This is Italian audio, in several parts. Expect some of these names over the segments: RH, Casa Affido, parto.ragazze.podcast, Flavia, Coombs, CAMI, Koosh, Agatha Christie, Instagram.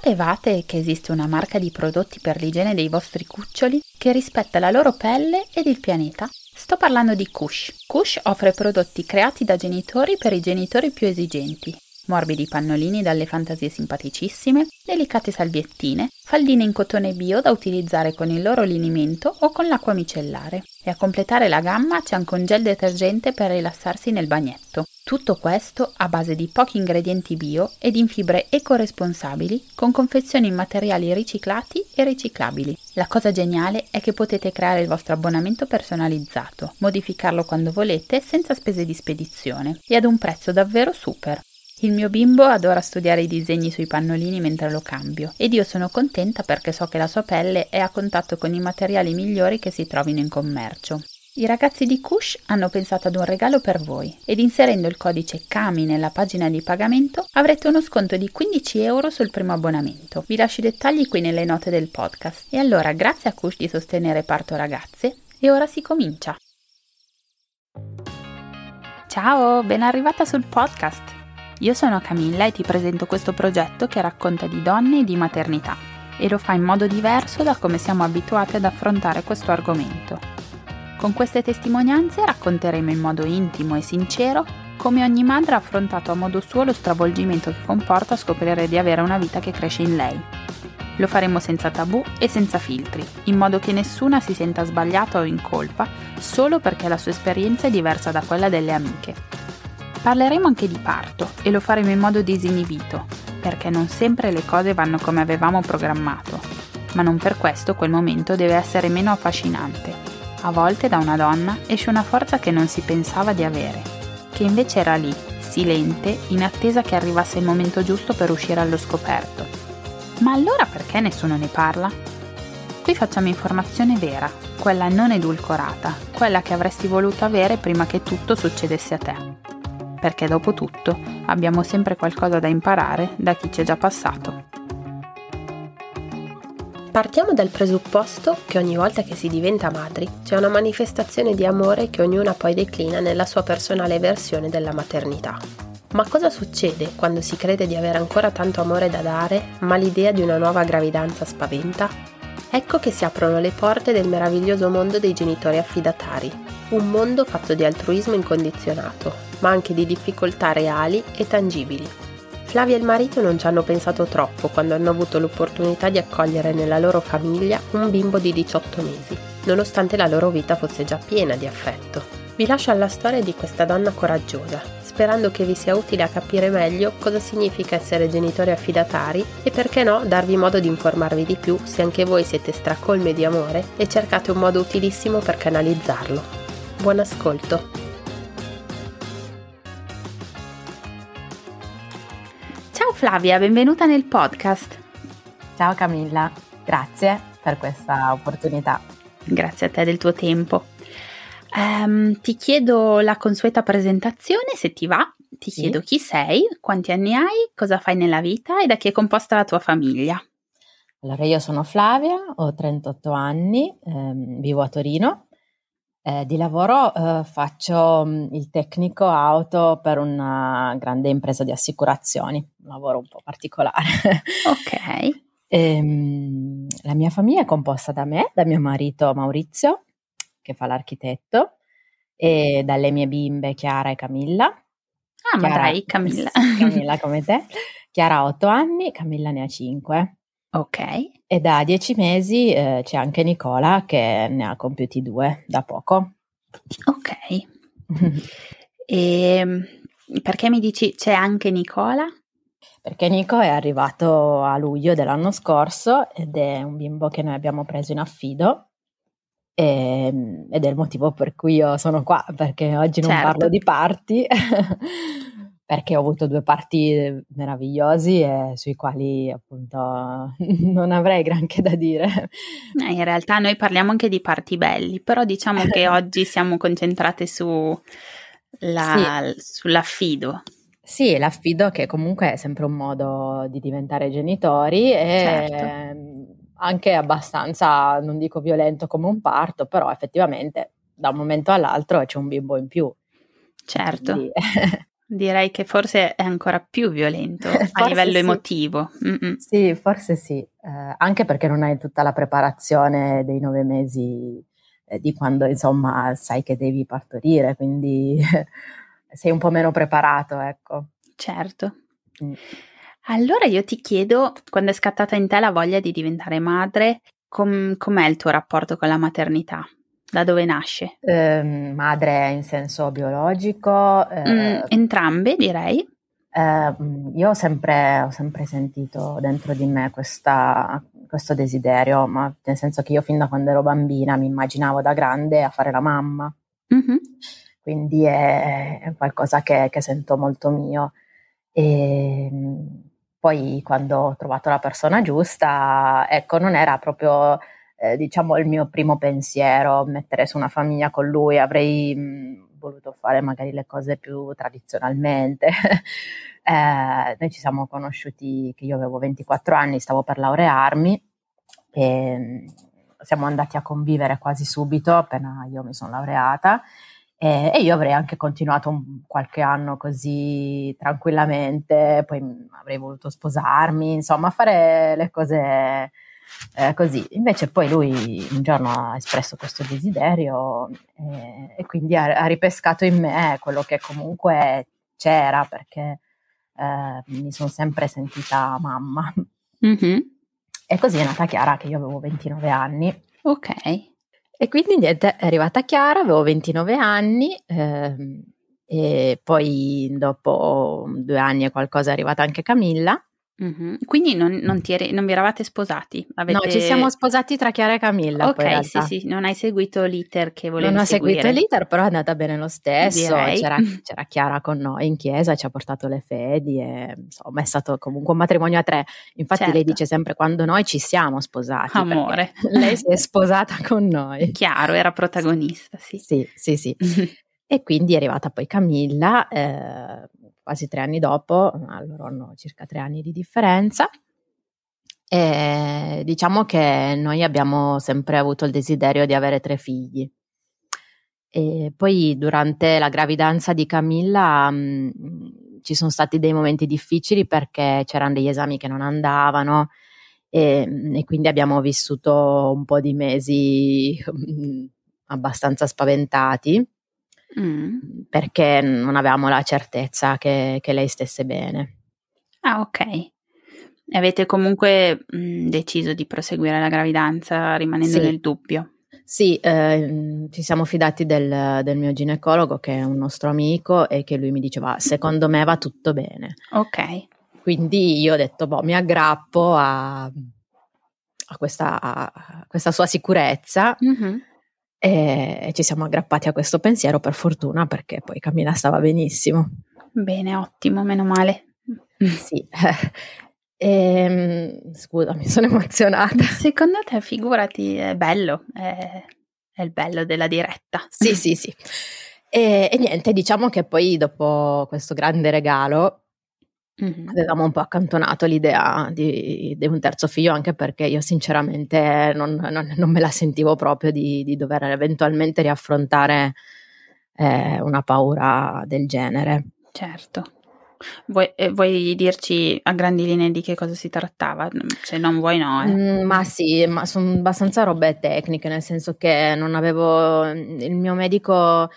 Sapevate che esiste una marca di prodotti per l'igiene dei vostri cuccioli che rispetta la loro pelle ed il pianeta? Sto parlando di Koosh. Koosh offre prodotti creati da genitori per i genitori più esigenti. Morbidi pannolini dalle fantasie simpaticissime, delicate salviettine, faldine in cotone bio da utilizzare con il loro linimento o con l'acqua micellare. E a completare la gamma c'è anche un gel detergente per rilassarsi nel bagnetto. Tutto questo a base di pochi ingredienti bio ed in fibre ecoresponsabili con confezioni in materiali riciclati e riciclabili. La cosa geniale è che potete creare il vostro abbonamento personalizzato, modificarlo quando volete senza spese di spedizione e ad un prezzo davvero super. Il mio bimbo adora studiare i disegni sui pannolini mentre lo cambio ed io sono contenta perché so che la sua pelle è a contatto con i materiali migliori che si trovino in commercio. I ragazzi di Koosh hanno pensato ad un regalo per voi ed inserendo il codice CAMI nella pagina di pagamento avrete uno sconto di 15 euro sul primo abbonamento. Vi lascio i dettagli qui nelle note del podcast. E allora grazie a Koosh di sostenere Parto Ragazze e ora si comincia! Ciao, ben arrivata sul podcast! Io sono Camilla e ti presento questo progetto che racconta di donne e di maternità e lo fa in modo diverso da come siamo abituati ad affrontare questo argomento. Con queste testimonianze racconteremo in modo intimo e sincero come ogni madre ha affrontato a modo suo lo stravolgimento che comporta scoprire di avere una vita che cresce in lei. Lo faremo senza tabù e senza filtri, in modo che nessuna si senta sbagliata o in colpa solo perché la sua esperienza è diversa da quella delle amiche. Parleremo anche di parto e lo faremo in modo disinibito, perché non sempre le cose vanno come avevamo programmato, ma non per questo quel momento deve essere meno affascinante. A volte da una donna esce una forza che non si pensava di avere, che invece era lì, silente, in attesa che arrivasse il momento giusto per uscire allo scoperto. Ma allora perché nessuno ne parla? Qui facciamo informazione vera, quella non edulcorata, quella che avresti voluto avere prima che tutto succedesse a te. Perché dopo tutto abbiamo sempre qualcosa da imparare da chi ci è già passato. Partiamo dal presupposto che ogni volta che si diventa madri c'è una manifestazione di amore che ognuna poi declina nella sua personale versione della maternità. Ma cosa succede quando si crede di avere ancora tanto amore da dare, ma l'idea di una nuova gravidanza spaventa? Ecco che si aprono le porte del meraviglioso mondo dei genitori affidatari. Un mondo fatto di altruismo incondizionato, ma anche di difficoltà reali e tangibili. Flavia e il marito non ci hanno pensato troppo quando hanno avuto l'opportunità di accogliere nella loro famiglia un bimbo di 18 mesi, nonostante la loro vita fosse già piena di affetto. Vi lascio alla storia di questa donna coraggiosa, sperando che vi sia utile a capire meglio cosa significa essere genitori affidatari e perché no darvi modo di informarvi di più se anche voi siete stracolme di amore e cercate un modo utilissimo per canalizzarlo. Buon ascolto. Ciao Flavia, benvenuta nel podcast. Ciao Camilla, grazie per questa opportunità. Grazie a te del tuo tempo. Ti chiedo la consueta presentazione, se ti va. Ti chiedo chi sei, quanti anni hai, cosa fai nella vita e da chi è composta la tua famiglia. Allora, io sono Flavia, ho 38 anni, vivo a Torino. Di lavoro faccio il tecnico auto per una grande impresa di assicurazioni, un lavoro un po' particolare. Ok. La mia famiglia è composta da me, da mio marito Maurizio, che fa l'architetto, e dalle mie bimbe Chiara e Camilla. Ah, Chiara, ma dai, Camilla. Camilla come te. Chiara ha 8 anni, Camilla ne ha 5. Ok. E da 10 mesi c'è anche Nicola che ne ha compiuti 2 da poco. Ok. E perché mi dici c'è anche Nicola? Perché Nico è arrivato a luglio dell'anno scorso ed è un bimbo che noi abbiamo preso in affido ed è il motivo per cui io sono qua, perché oggi non parlo di parti. Perché ho avuto 2 parti meravigliosi e sui quali appunto non avrei granché da dire. In realtà noi parliamo anche di parti belli, però diciamo che oggi siamo concentrate sull'affido. Sì, l'affido che comunque è sempre un modo di diventare genitori e anche abbastanza, non dico violento come un parto, però effettivamente da un momento all'altro c'è un bimbo in più. Certo. Quindi Direi che forse è ancora più violento a livello emotivo. Mm-mm. Sì, forse sì, anche perché non hai tutta la preparazione dei 9 mesi di quando insomma sai che devi partorire, quindi sei un po' meno preparato, ecco. Certo. Mm. Allora io ti chiedo, quando è scattata in te la voglia di diventare madre, com'è il tuo rapporto con la maternità? Da dove nasce? Madre in senso biologico? Entrambe, direi. Io ho sempre sentito dentro di me questo desiderio, ma nel senso che io fin da quando ero bambina mi immaginavo da grande a fare la mamma. Mm-hmm. Quindi è qualcosa che sento molto mio. E poi quando ho trovato la persona giusta, ecco, non era proprio... diciamo il mio primo pensiero, mettere su una famiglia con lui, avrei voluto fare magari le cose più tradizionalmente. Noi ci siamo conosciuti che io avevo 24 anni, stavo per laurearmi e siamo andati a convivere quasi subito, appena io mi sono laureata, e io avrei anche continuato qualche anno così tranquillamente, poi avrei voluto sposarmi, insomma fare le cose... così. Invece poi lui un giorno ha espresso questo desiderio e quindi ha ripescato in me quello che comunque c'era, perché mi sono sempre sentita mamma. Mm-hmm. E così è nata Chiara, che io avevo 29 anni. Ok. E quindi niente, è arrivata Chiara, avevo 29 anni e poi dopo 2 anni e qualcosa è arrivata anche Camilla. Mm-hmm. Quindi non vi eravate sposati? Avete... No, ci siamo sposati tra Chiara e Camilla. Ok, poi sì, non hai seguito l'iter che volevi seguire. Non ho seguito l'iter, però è andata bene lo stesso. C'era Chiara con noi in chiesa, ci ha portato le fedi e, insomma, è stato comunque un matrimonio a 3. Infatti certo. Lei dice sempre quando noi ci siamo sposati. Amore. Lei si è sposata con noi. Chiaro, era protagonista, sì. Sì. E quindi è arrivata poi Camilla, quasi 3 anni dopo, loro hanno circa 3 anni di differenza, e diciamo che noi abbiamo sempre avuto il desiderio di avere 3 figli. E poi durante la gravidanza di Camilla ci sono stati dei momenti difficili perché c'erano degli esami che non andavano e quindi abbiamo vissuto un po' di mesi abbastanza spaventati. Perché non avevamo la certezza che lei stesse bene. Ah, ok. Avete comunque deciso di proseguire la gravidanza rimanendo nel dubbio? Sì, ci siamo fidati del mio ginecologo, che è un nostro amico, e che lui mi diceva secondo me va tutto bene. Ok. Quindi io ho detto mi aggrappo a questa sua sicurezza. Mm-hmm. E ci siamo aggrappati a questo pensiero, per fortuna, perché poi Camilla stava benissimo. Bene, ottimo, meno male. Sì. Scusa, mi sono emozionata. Secondo te, figurati, è bello, è il bello della diretta. Sì. E niente, diciamo che poi dopo questo grande regalo avevamo un po' accantonato l'idea di un 3º figlio, anche perché io sinceramente non me la sentivo proprio di dover eventualmente riaffrontare una paura del genere. Certo. Vuoi dirci a grandi linee di che cosa si trattava? Se non vuoi no. Ma sono abbastanza robe tecniche, nel senso che non avevo il mio medico...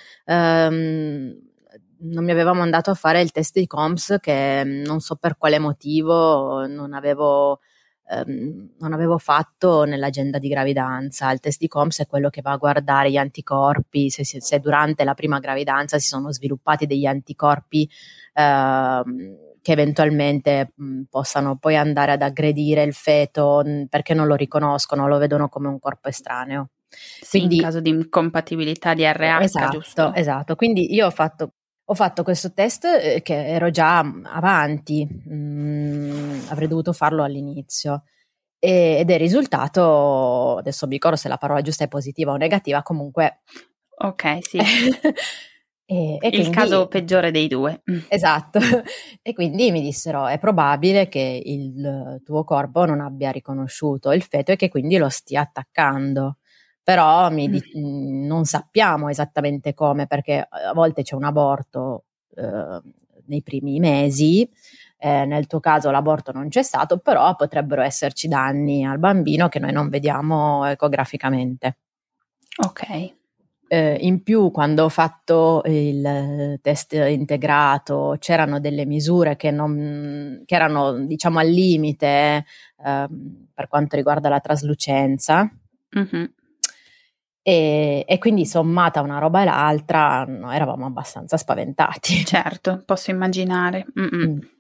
non mi aveva mandato a fare il test di Coombs, che non so per quale motivo non avevo fatto nell'agenda di gravidanza. Il test di Coombs è quello che va a guardare gli anticorpi, se durante la prima gravidanza si sono sviluppati degli anticorpi che eventualmente possano poi andare ad aggredire il feto, perché non lo riconoscono, lo vedono come un corpo estraneo. Sì, quindi, in caso di incompatibilità di RH, esatto, giusto? Esatto, quindi io ho fatto questo test che ero già avanti, avrei dovuto farlo all'inizio, ed è risultato, adesso mi ricordo se la parola giusta è positiva o negativa, comunque… Ok, sì, quindi, il caso peggiore dei 2. Esatto, e quindi mi dissero è probabile che il tuo corpo non abbia riconosciuto il feto e che quindi lo stia attaccando. Però non sappiamo esattamente come, perché a volte c'è un aborto nei primi mesi, nel tuo caso l'aborto non c'è stato, però potrebbero esserci danni al bambino che noi non vediamo ecograficamente. Ok. In più, quando ho fatto il test integrato, c'erano delle misure che erano, diciamo, al limite per quanto riguarda la traslucenza. Mm-hmm. E quindi, sommata una roba e l'altra, noi eravamo abbastanza spaventati. Certo, posso immaginare. Mm-mm.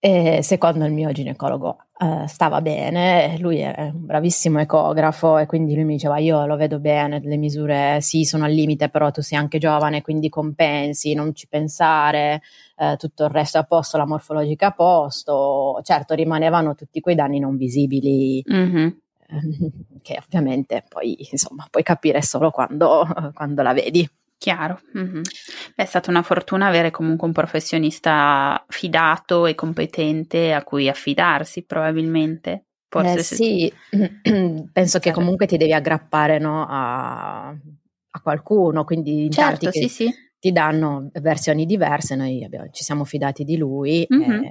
E secondo il mio ginecologo stava bene, lui è un bravissimo ecografo e quindi lui mi diceva: io lo vedo bene, le misure sì sono al limite, però tu sei anche giovane, quindi compensi, non ci pensare, tutto il resto è a posto, la morfologica è a posto. Certo, rimanevano tutti quei danni non visibili, mm-hmm. Che ovviamente poi, insomma, puoi capire solo quando la vedi. Chiaro, mm-hmm. È stata una fortuna avere comunque un professionista fidato e competente a cui affidarsi, probabilmente. Forse sì, penso che comunque ti devi aggrappare, no, a qualcuno, quindi in certo, tanti che sì. Ti danno versioni diverse, noi ci siamo fidati di lui, mm-hmm.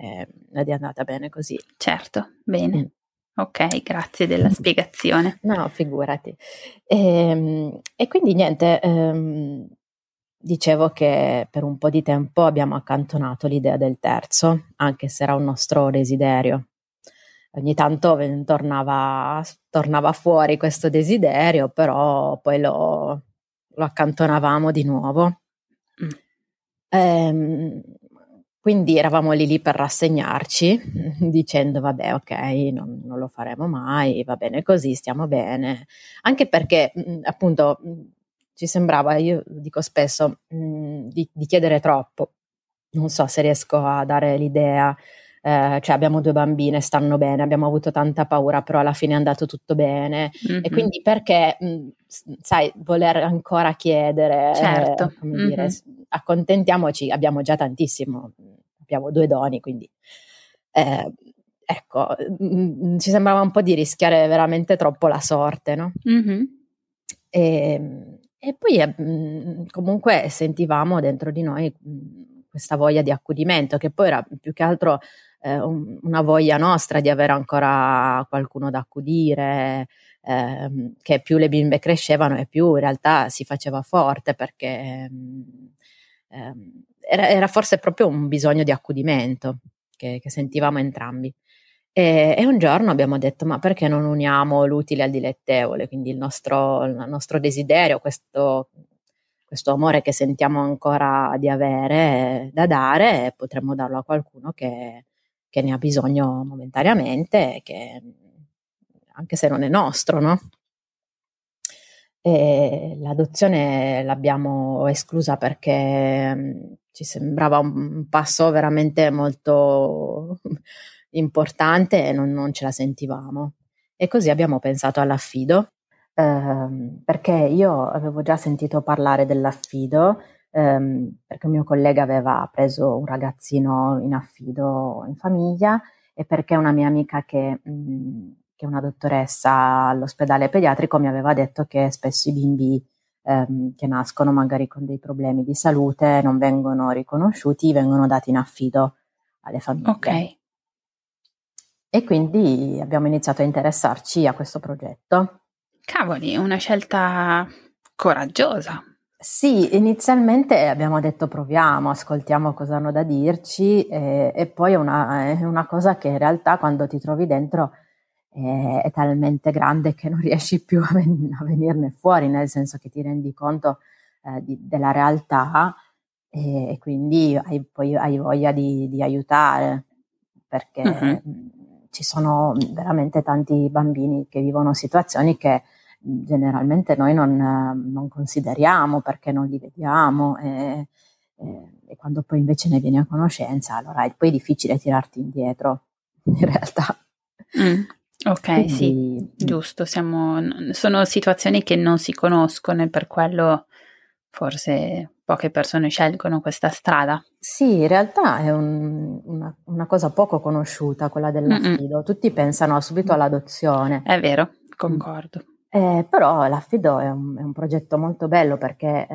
Ed è andata bene così. Certo, bene. Mm. Ok, grazie della spiegazione. No, figurati. E quindi niente, dicevo che per un po' di tempo abbiamo accantonato l'idea del terzo, anche se era un nostro desiderio. Ogni tanto tornava fuori questo desiderio, però poi lo accantonavamo di nuovo. Mm. Quindi eravamo lì per rassegnarci, dicendo vabbè, ok, non lo faremo mai, va bene così, stiamo bene. Anche perché appunto ci sembrava, io dico spesso, di chiedere troppo. Non so se riesco a dare l'idea, cioè abbiamo 2 bambine, stanno bene, abbiamo avuto tanta paura, però alla fine è andato tutto bene. Mm-hmm. E quindi perché, sai, voler ancora chiedere, certo. Come mm-hmm. dire, accontentiamoci, abbiamo già tantissimo. Abbiamo 2 doni, quindi ecco, ci sembrava un po' di rischiare veramente troppo la sorte, no? Mm-hmm. E poi comunque sentivamo dentro di noi questa voglia di accudimento, che poi era più che altro una voglia nostra di avere ancora qualcuno da accudire, che più le bimbe crescevano e più in realtà si faceva forte, perché era forse proprio un bisogno di accudimento che sentivamo entrambi. E un giorno abbiamo detto: ma perché non uniamo l'utile al dilettevole? Quindi il nostro desiderio, questo amore che sentiamo ancora di avere, da dare, potremmo darlo a qualcuno che ne ha bisogno momentaneamente, che, anche se non è nostro, no? E l'adozione l'abbiamo esclusa perché ci sembrava un passo veramente molto importante e non ce la sentivamo. E così abbiamo pensato all'affido, perché io avevo già sentito parlare dell'affido, perché un mio collega aveva preso un ragazzino in affido in famiglia, e perché una mia amica che una dottoressa all'ospedale pediatrico mi aveva detto che spesso i bimbi che nascono magari con dei problemi di salute non vengono riconosciuti, vengono dati in affido alle famiglie. Okay. E quindi abbiamo iniziato a interessarci a questo progetto. Cavoli, una scelta coraggiosa. Sì, inizialmente abbiamo detto proviamo, ascoltiamo cosa hanno da dirci, e poi è una cosa che in realtà quando ti trovi dentro è talmente grande che non riesci più a venirne fuori, nel senso che ti rendi conto della realtà, e quindi poi hai voglia di aiutare, perché uh-huh. Ci sono veramente tanti bambini che vivono situazioni che generalmente noi non consideriamo perché non li vediamo, e quando poi invece ne vieni a conoscenza, allora poi è difficile tirarti indietro in realtà. Mm. Ok, quindi, sì, giusto, sono situazioni che non si conoscono e per quello forse poche persone scelgono questa strada. Sì, in realtà è una cosa poco conosciuta quella dell'affido, tutti pensano subito all'adozione. È vero, concordo. Però l'affido è un progetto molto bello perché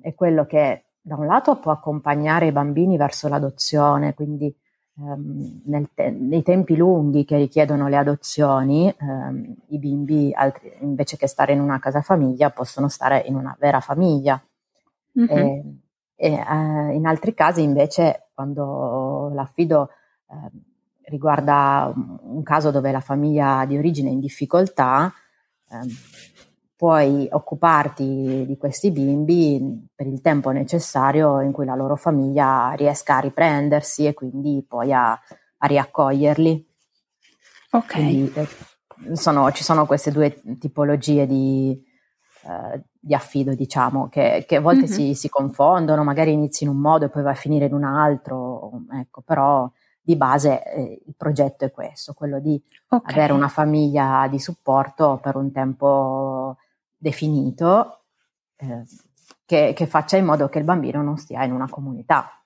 è quello che da un lato può accompagnare i bambini verso l'adozione, quindi nei tempi lunghi che richiedono le adozioni, i bimbi invece che stare in una casa famiglia possono stare in una vera famiglia. Mm-hmm. E in altri casi invece, quando l'affido riguarda un caso dove la famiglia di origine è in difficoltà, puoi occuparti di questi bimbi per il tempo necessario in cui la loro famiglia riesca a riprendersi e quindi poi a riaccoglierli. Ok. Quindi, ci sono queste due tipologie di affido, diciamo, che a volte mm-hmm. si confondono, magari inizi in un modo e poi vai a finire in un altro, ecco, però di base il progetto è questo, quello di okay. avere una famiglia di supporto per un tempo definito, che faccia in modo che il bambino non stia in una comunità.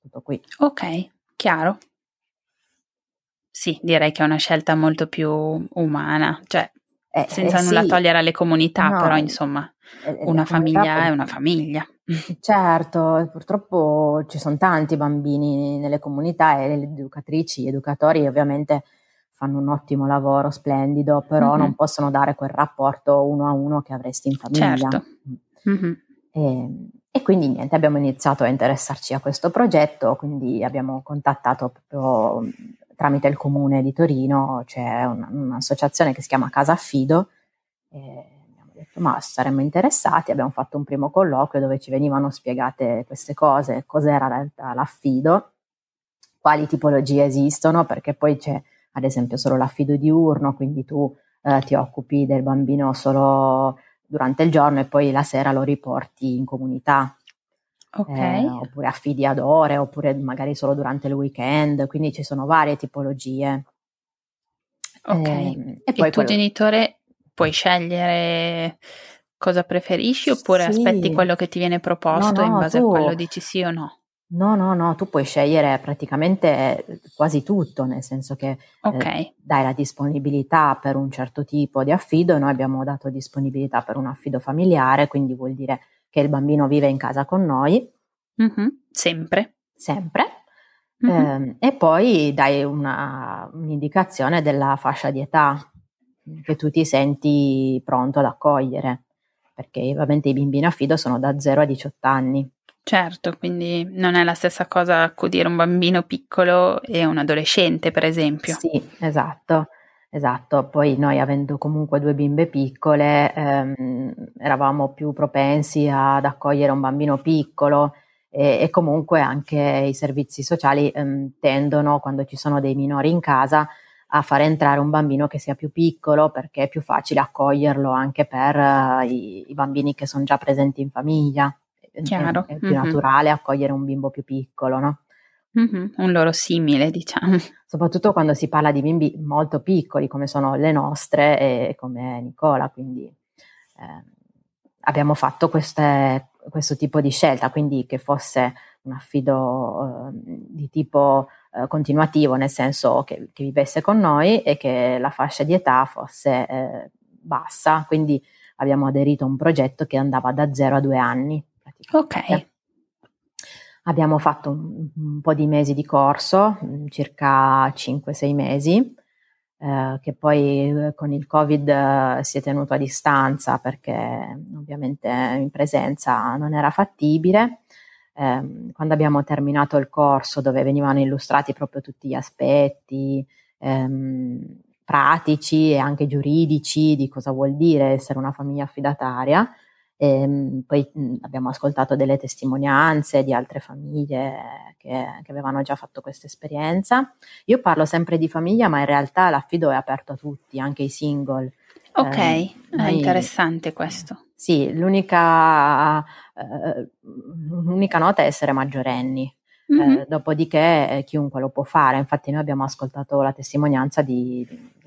Tutto qui. Ok, chiaro. Sì, direi che è una scelta molto più umana, cioè senza nulla sì. togliere alle comunità, no, però insomma una famiglia è una famiglia. Certo, purtroppo ci sono tanti bambini nelle comunità e le educatrici, gli educatori ovviamente fanno un ottimo lavoro, splendido, però mm-hmm. non possono dare quel rapporto uno a uno che avresti in famiglia. Certo. Mm-hmm. E quindi niente, abbiamo iniziato a interessarci a questo progetto, quindi abbiamo contattato proprio tramite il comune di Torino, c'è un'associazione che si chiama Casa Affido, ma saremmo interessati, abbiamo fatto un primo colloquio dove ci venivano spiegate queste cose, cos'era in realtà l'affido, quali tipologie esistono, perché poi c'è ad esempio solo l'affido diurno, quindi tu ti occupi del bambino solo durante il giorno e poi la sera lo riporti in comunità, okay. Oppure affidi ad ore, oppure magari solo durante il weekend, quindi ci sono varie tipologie. Ok, e poi il tuo genitore... Puoi scegliere cosa preferisci oppure sì. aspetti quello che ti viene proposto e in base a quello dici sì o no? No, tu puoi scegliere praticamente quasi tutto, nel senso che okay. Dai la disponibilità per un certo tipo di affido, noi abbiamo dato disponibilità per un affido familiare, quindi vuol dire che il bambino vive in casa con noi. Mm-hmm. Sempre. Sempre. Mm-hmm. E poi dai un'indicazione della fascia di età che tu ti senti pronto ad accogliere, perché ovviamente i bimbi in affido sono da 0 a 18 anni. Certo, quindi non è la stessa cosa accudire un bambino piccolo e un adolescente, per esempio. Sì, esatto. Poi noi, avendo comunque due bimbe piccole, eravamo più propensi ad accogliere un bambino piccolo e comunque anche i servizi sociali tendono, quando ci sono dei minori in casa, a fare entrare un bambino che sia più piccolo, perché è più facile accoglierlo anche per i bambini che sono già presenti in famiglia. Chiaro. È più mm-hmm. naturale accogliere un bimbo più piccolo, no? Mm-hmm. Un loro simile, diciamo. Soprattutto quando si parla di bimbi molto piccoli, come sono le nostre e come Nicola, quindi abbiamo fatto questo tipo di scelta, quindi che fosse un affido di tipo continuativo, nel senso che vivesse con noi e che la fascia di età fosse bassa, quindi abbiamo aderito a un progetto che andava da 0 a 2 anni. Ok. Abbiamo fatto un po' di mesi di corso, circa 5-6 mesi, che poi con il Covid si è tenuto a distanza perché ovviamente in presenza non era fattibile. Quando abbiamo terminato il corso, dove venivano illustrati proprio tutti gli aspetti pratici e anche giuridici di cosa vuol dire essere una famiglia affidataria, poi abbiamo ascoltato delle testimonianze di altre famiglie che avevano già fatto questa esperienza. Io parlo sempre di famiglia, ma in realtà l'affido è aperto a tutti, anche ai single. Ok, è interessante questo. Sì, l'unica nota è essere maggiorenni, mm-hmm. Dopodiché chiunque lo può fare. Infatti noi abbiamo ascoltato la testimonianza di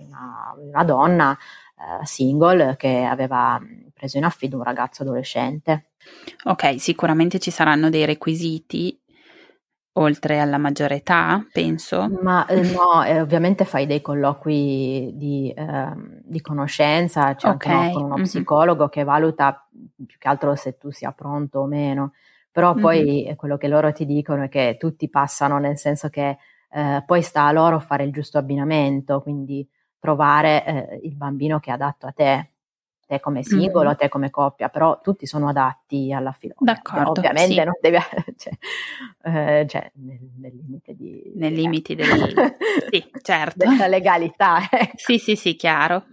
una donna single che aveva preso in affido un ragazzo adolescente. Ok, sicuramente ci saranno dei requisiti oltre alla maggiore età, penso. Ma no, ovviamente fai dei colloqui di conoscenza, cioè okay. Con uno psicologo che valuta più che altro se tu sia pronto o meno. Però poi quello che loro ti dicono è che tutti passano, nel senso che poi sta a loro fare il giusto abbinamento, quindi trovare il bambino che è adatto a te come singolo, te come coppia, però tutti sono adatti alla Filona. D'accordo. Ovviamente sì. Non devi, cioè nel limite di... Nel limite del, sì, certo. Della legalità. Sì, sì, sì, chiaro.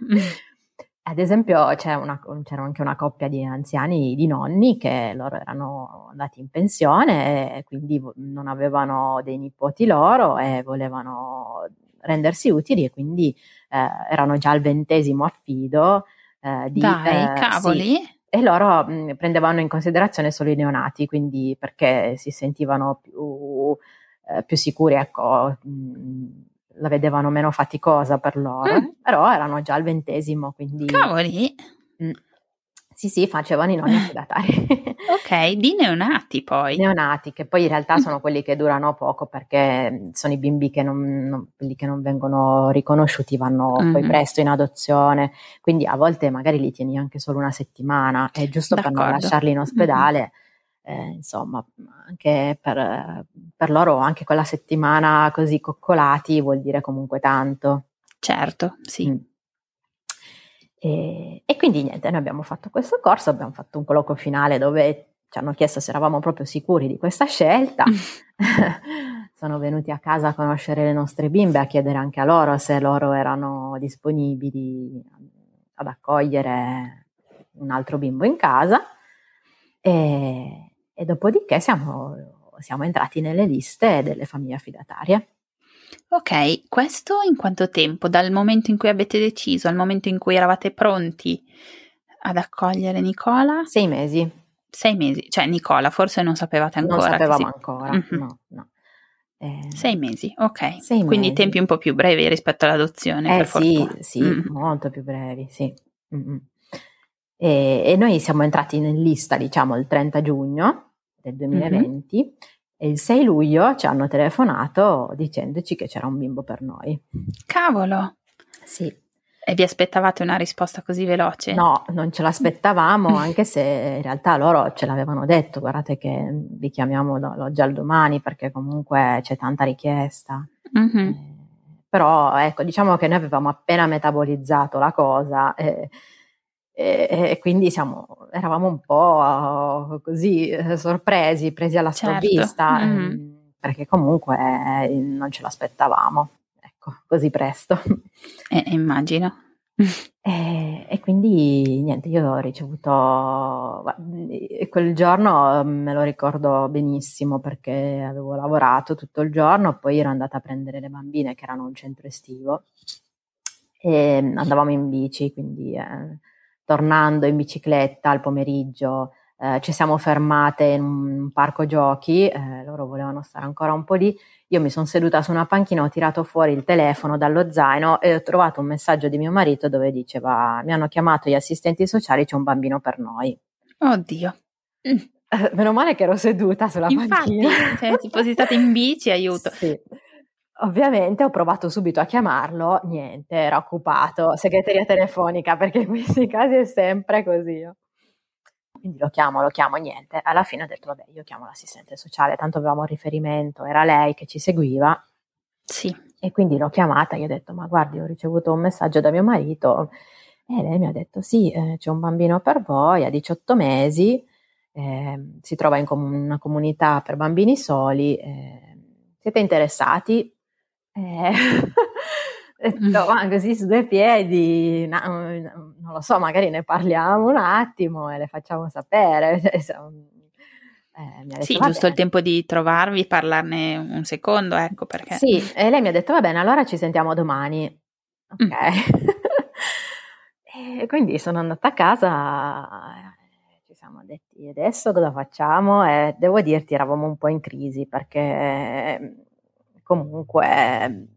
Ad esempio c'era anche una coppia di anziani, di nonni, che loro erano andati in pensione e quindi non avevano dei nipoti loro e volevano rendersi utili, e quindi erano già al 20° affido. Dai, cavoli! Sì. E loro prendevano in considerazione solo i neonati, quindi perché si sentivano più sicuri, ecco, la vedevano meno faticosa per loro, però erano già al 20°, quindi... Cavoli! Sì, sì, facevano i nonni affidatari. Ok, di neonati poi. Neonati, che poi in realtà sono quelli che durano poco, perché sono i bimbi che quelli che non vengono riconosciuti vanno poi presto in adozione, quindi a volte magari li tieni anche solo una settimana, è giusto. D'accordo. Per non lasciarli in ospedale, insomma, anche per loro anche quella settimana così coccolati vuol dire comunque tanto. Certo, sì. E quindi niente, noi abbiamo fatto questo corso, abbiamo fatto un colloquio finale dove ci hanno chiesto se eravamo proprio sicuri di questa scelta. Sono venuti a casa a conoscere le nostre bimbe, a chiedere anche a loro se loro erano disponibili ad accogliere un altro bimbo in casa, e dopodiché siamo entrati nelle liste delle famiglie affidatarie. Ok, questo in quanto tempo? Dal momento in cui avete deciso al momento in cui eravate pronti ad accogliere Nicola? 6 mesi. 6 mesi, cioè Nicola forse non sapevate ancora. Non sapevamo ancora, no. 6 mesi, ok. 6 Quindi mesi. Tempi un po' più brevi rispetto all'adozione, per fortuna. Sì, molto più brevi, sì. E noi siamo entrati in lista, diciamo, il 30 giugno del 2020, e il 6 luglio ci hanno telefonato dicendoci che c'era un bimbo per noi. Cavolo! Sì. E vi aspettavate una risposta così veloce? No, non ce l'aspettavamo, anche se in realtà loro ce l'avevano detto: guardate che vi chiamiamo già il domani, perché comunque c'è tanta richiesta. Però ecco, diciamo che noi avevamo appena metabolizzato la cosa, e quindi eravamo un po' così sorpresi, presi alla sprovvista, certo. Perché comunque non ce l'aspettavamo, ecco, così presto. Immagino. E quindi niente, io ho ricevuto quel giorno, me lo ricordo benissimo perché avevo lavorato tutto il giorno, poi ero andata a prendere le bambine che erano un centro estivo e andavamo in bici, quindi tornando in bicicletta al pomeriggio ci siamo fermate in un parco giochi, loro volevano stare ancora un po' lì, io mi sono seduta su una panchina, ho tirato fuori il telefono dallo zaino e ho trovato un messaggio di mio marito dove diceva: mi hanno chiamato gli assistenti sociali, c'è un bambino per noi. Oddio. Meno male che ero seduta sulla panchina. Infatti, cioè, tipo sei stata in bici, aiuto. Sì. Ovviamente ho provato subito a chiamarlo, niente, era occupato, segreteria telefonica, perché in questi casi è sempre così. Quindi lo chiamo, niente. Alla fine ho detto, vabbè, io chiamo l'assistente sociale, tanto avevamo un riferimento, era lei che ci seguiva. Sì. E quindi l'ho chiamata, gli ho detto, ma guardi, ho ricevuto un messaggio da mio marito, e lei mi ha detto, sì, c'è un bambino per voi, ha 18 mesi, si trova in una comunità per bambini soli, siete interessati? Ma così su due piedi, no, non lo so, magari ne parliamo un attimo e le facciamo sapere. Mi ha detto, sì, giusto il tempo di trovarvi, parlarne un secondo, ecco perché. Sì, e lei mi ha detto, va bene, allora ci sentiamo domani. Ok. E quindi sono andata a casa, ci siamo detti, adesso cosa facciamo? E devo dirti, eravamo un po' in crisi, perché comunque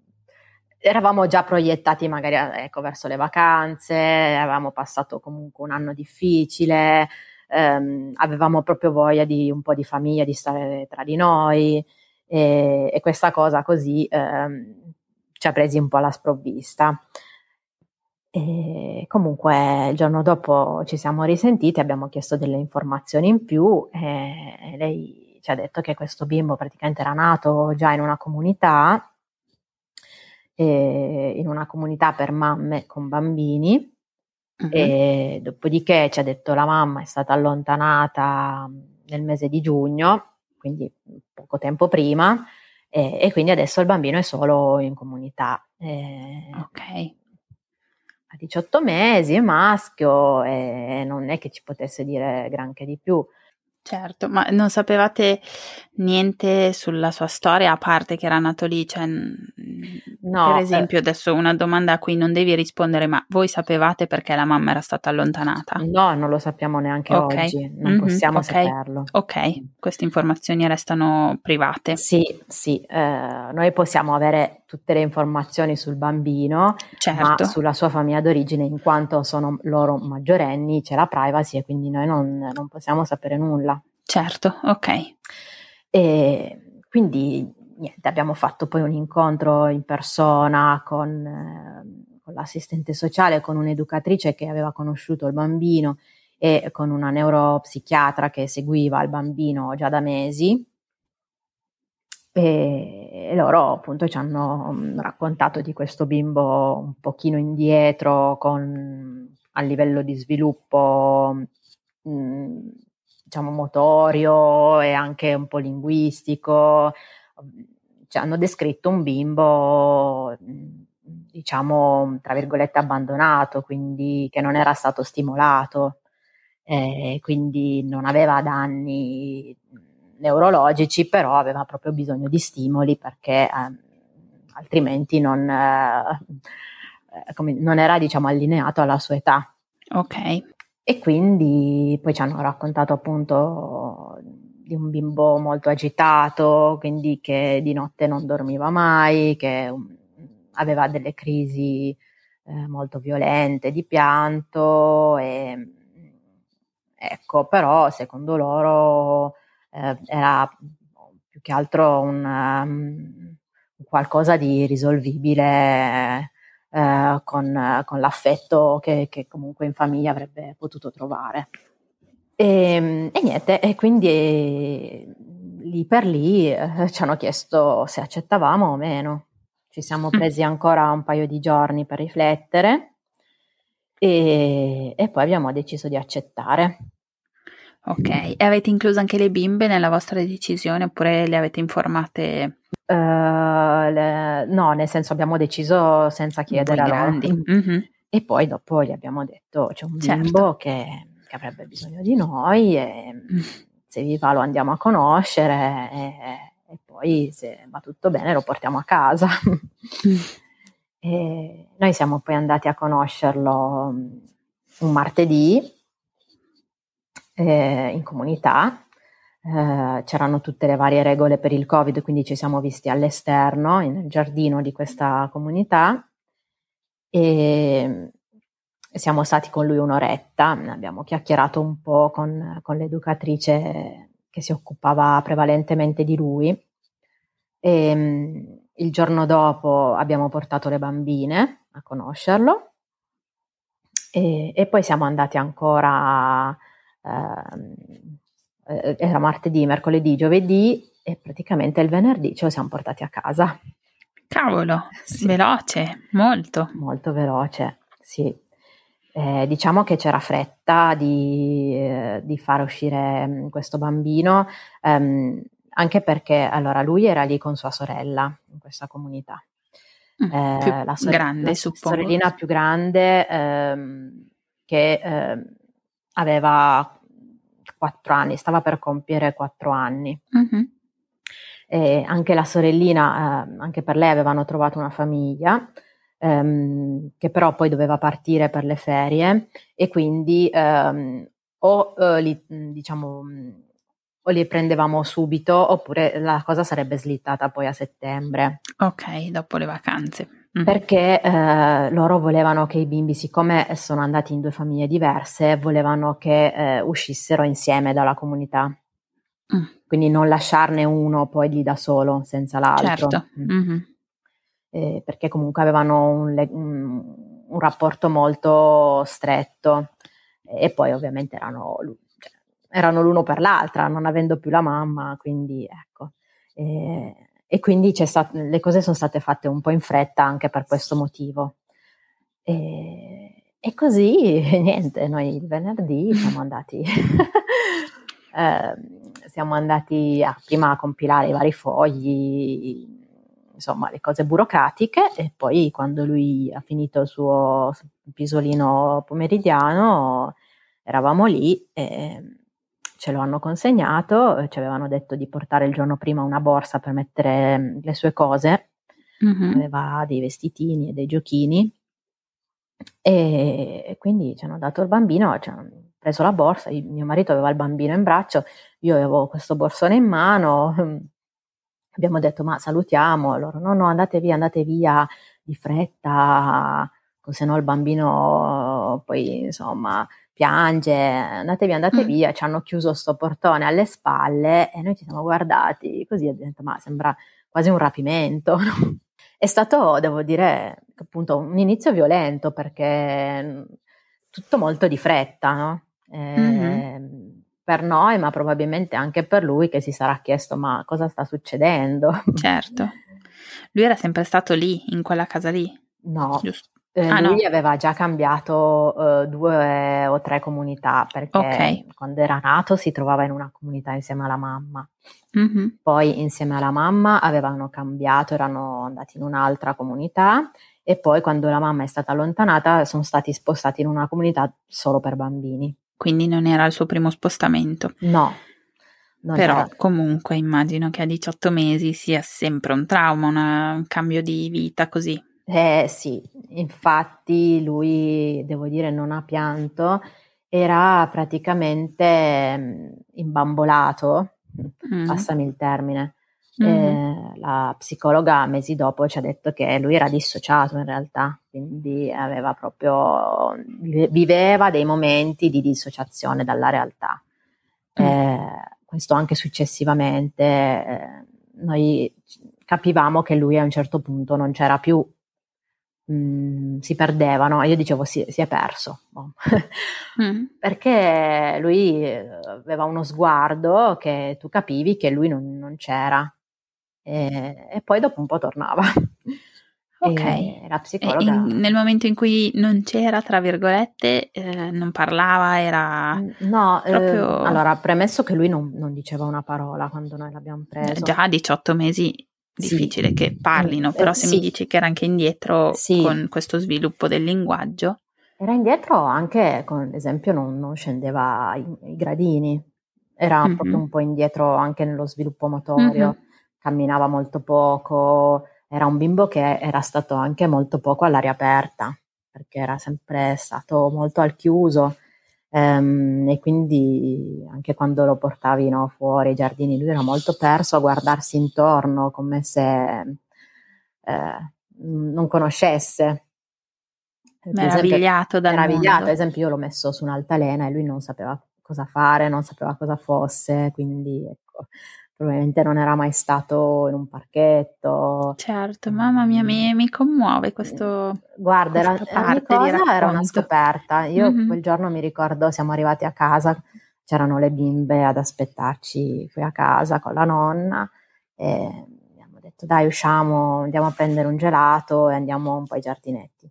eravamo già proiettati magari, ecco, verso le vacanze, avevamo passato comunque un anno difficile, avevamo proprio voglia di un po' di famiglia, di stare tra di noi, e questa cosa così ci ha presi un po' alla sprovvista. E comunque il giorno dopo ci siamo risentiti, abbiamo chiesto delle informazioni in più e lei ci ha detto che questo bimbo praticamente era nato già in una comunità, per mamme con bambini. Uh-huh. E dopodiché ci ha detto la mamma è stata allontanata nel mese di giugno, quindi poco tempo prima, e quindi adesso il bambino è solo in comunità. Ok. A 18 mesi, maschio, e non è che ci potesse dire granché di più. Certo, ma non sapevate niente sulla sua storia, a parte che era nato lì, cioè, no, per esempio, adesso una domanda a cui non devi rispondere, ma voi sapevate perché la mamma era stata allontanata? No, non lo sappiamo neanche oggi, non possiamo saperlo. Ok, queste informazioni restano private. Sì, noi possiamo avere tutte le informazioni sul bambino, certo, ma sulla sua famiglia d'origine, in quanto sono loro maggiorenni, c'è la privacy e quindi noi non possiamo sapere nulla. Certo, ok. E quindi niente, abbiamo fatto poi un incontro in persona con l'assistente sociale, con un'educatrice che aveva conosciuto il bambino e con una neuropsichiatra che seguiva il bambino già da mesi. E loro appunto ci hanno raccontato di questo bimbo un pochino indietro a livello di sviluppo diciamo motorio e anche un po' linguistico, ci hanno descritto un bimbo diciamo tra virgolette abbandonato, quindi che non era stato stimolato, quindi non aveva danni neurologici, però aveva proprio bisogno di stimoli perché altrimenti non era diciamo allineato alla sua età. Ok. E quindi poi ci hanno raccontato appunto di un bimbo molto agitato, quindi che di notte non dormiva mai, che aveva delle crisi molto violente di pianto, e ecco, però secondo loro era più che altro un qualcosa di risolvibile con l'affetto che comunque in famiglia avrebbe potuto trovare. E niente, e quindi lì per lì ci hanno chiesto se accettavamo o meno. Ci siamo presi ancora un paio di giorni per riflettere e poi abbiamo deciso di accettare. Ok, e avete incluso anche le bimbe nella vostra decisione oppure le avete informate? No, nel senso abbiamo deciso senza chiedere a loro. Mm-hmm. E poi dopo gli abbiamo detto c'è un bimbo che avrebbe bisogno di noi e se vi va lo andiamo a conoscere e poi se va tutto bene lo portiamo a casa. E noi siamo poi andati a conoscerlo un martedì. In comunità c'erano tutte le varie regole per il Covid, quindi ci siamo visti all'esterno nel giardino di questa comunità e siamo stati con lui un'oretta, abbiamo chiacchierato un po' con l'educatrice che si occupava prevalentemente di lui e il giorno dopo abbiamo portato le bambine a conoscerlo e poi siamo andati ancora era martedì, mercoledì, giovedì e praticamente il venerdì ce lo siamo portati a casa. Cavolo, sì. Veloce, molto veloce, sì. Diciamo che c'era fretta di far uscire questo bambino, anche perché allora lui era lì con sua sorella in questa comunità, grande, suppongo. La sorellina più grande che aveva 4 anni, stava per compiere 4 anni. Uh-huh. E anche la sorellina, anche per lei avevano trovato una famiglia, che però poi doveva partire per le ferie e quindi o li prendevamo subito oppure la cosa sarebbe slittata poi a settembre. Ok, dopo le vacanze. Perché loro volevano che i bimbi, siccome sono andati in 2 famiglie diverse, volevano che uscissero insieme dalla comunità, quindi non lasciarne uno poi lì da solo senza l'altro. Certo. Perché comunque avevano un rapporto molto stretto, e poi ovviamente erano l'uno per l'altra, non avendo più la mamma, quindi ecco. E quindi le cose sono state fatte un po' in fretta anche per questo motivo. E così, niente, noi il venerdì siamo andati prima a compilare i vari fogli, insomma le cose burocratiche, e poi quando lui ha finito il suo pisolino pomeridiano eravamo lì e ce lo hanno consegnato, ci avevano detto di portare il giorno prima una borsa per mettere le sue cose, aveva dei vestitini e dei giochini, e quindi ci hanno dato il bambino, ci hanno preso la borsa, mio marito aveva il bambino in braccio, io avevo questo borsone in mano, abbiamo detto ma salutiamo, loro no andate via di fretta, se no il bambino poi insomma piange, andate via, ci hanno chiuso sto portone alle spalle e noi ci siamo guardati così e abbiamo detto ma sembra quasi un rapimento, no? È stato, devo dire, appunto un inizio violento perché tutto molto di fretta, no? Per noi, ma probabilmente anche per lui, che si sarà chiesto ma cosa sta succedendo? Certo. Lui era sempre stato lì, in quella casa lì? No, giusto. Lui no. Aveva già cambiato 2 o 3 comunità, perché quando era nato si trovava in una comunità insieme alla mamma, poi insieme alla mamma avevano cambiato, erano andati in un'altra comunità, e poi quando la mamma è stata allontanata sono stati spostati in una comunità solo per bambini. Quindi non era il suo primo spostamento? No. Però era. Comunque immagino che a 18 mesi sia sempre un trauma, un cambio di vita così. Sì, infatti lui, devo dire, non ha pianto, era praticamente imbambolato, passami il termine. La psicologa mesi dopo ci ha detto che lui era dissociato in realtà, quindi viveva dei momenti di dissociazione dalla realtà. Questo anche successivamente, noi capivamo che lui a un certo punto non c'era più, si perdevano, io dicevo si è perso, perché lui aveva uno sguardo che tu capivi che lui non c'era, e poi dopo un po' tornava. Ok, la psicologa nel momento in cui non c'era, tra virgolette, non parlava, era no, proprio... allora, premesso che lui non diceva una parola quando noi l'abbiamo preso, già a 18 mesi difficile che parlino, però se mi dici che era anche indietro con questo sviluppo del linguaggio. Era indietro anche, con esempio, non scendeva i gradini, era proprio un po' indietro anche nello sviluppo motorio, camminava molto poco, era un bimbo che era stato anche molto poco all'aria aperta, perché era sempre stato molto al chiuso, e quindi anche quando lo portavi fuori ai giardini lui era molto perso a guardarsi intorno come se non conoscesse. Meravigliato dal mondo. Ad esempio io l'ho messo su un'altalena e lui non sapeva cosa fare, non sapeva cosa fosse, quindi ecco, probabilmente non era mai stato in un parchetto. Certo, mamma mia, mi commuove questo. Guarda, era una scoperta. Io quel giorno mi ricordo, siamo arrivati a casa, c'erano le bimbe ad aspettarci qui a casa con la nonna, e abbiamo detto dai, usciamo, andiamo a prendere un gelato e andiamo un po' ai giardinetti.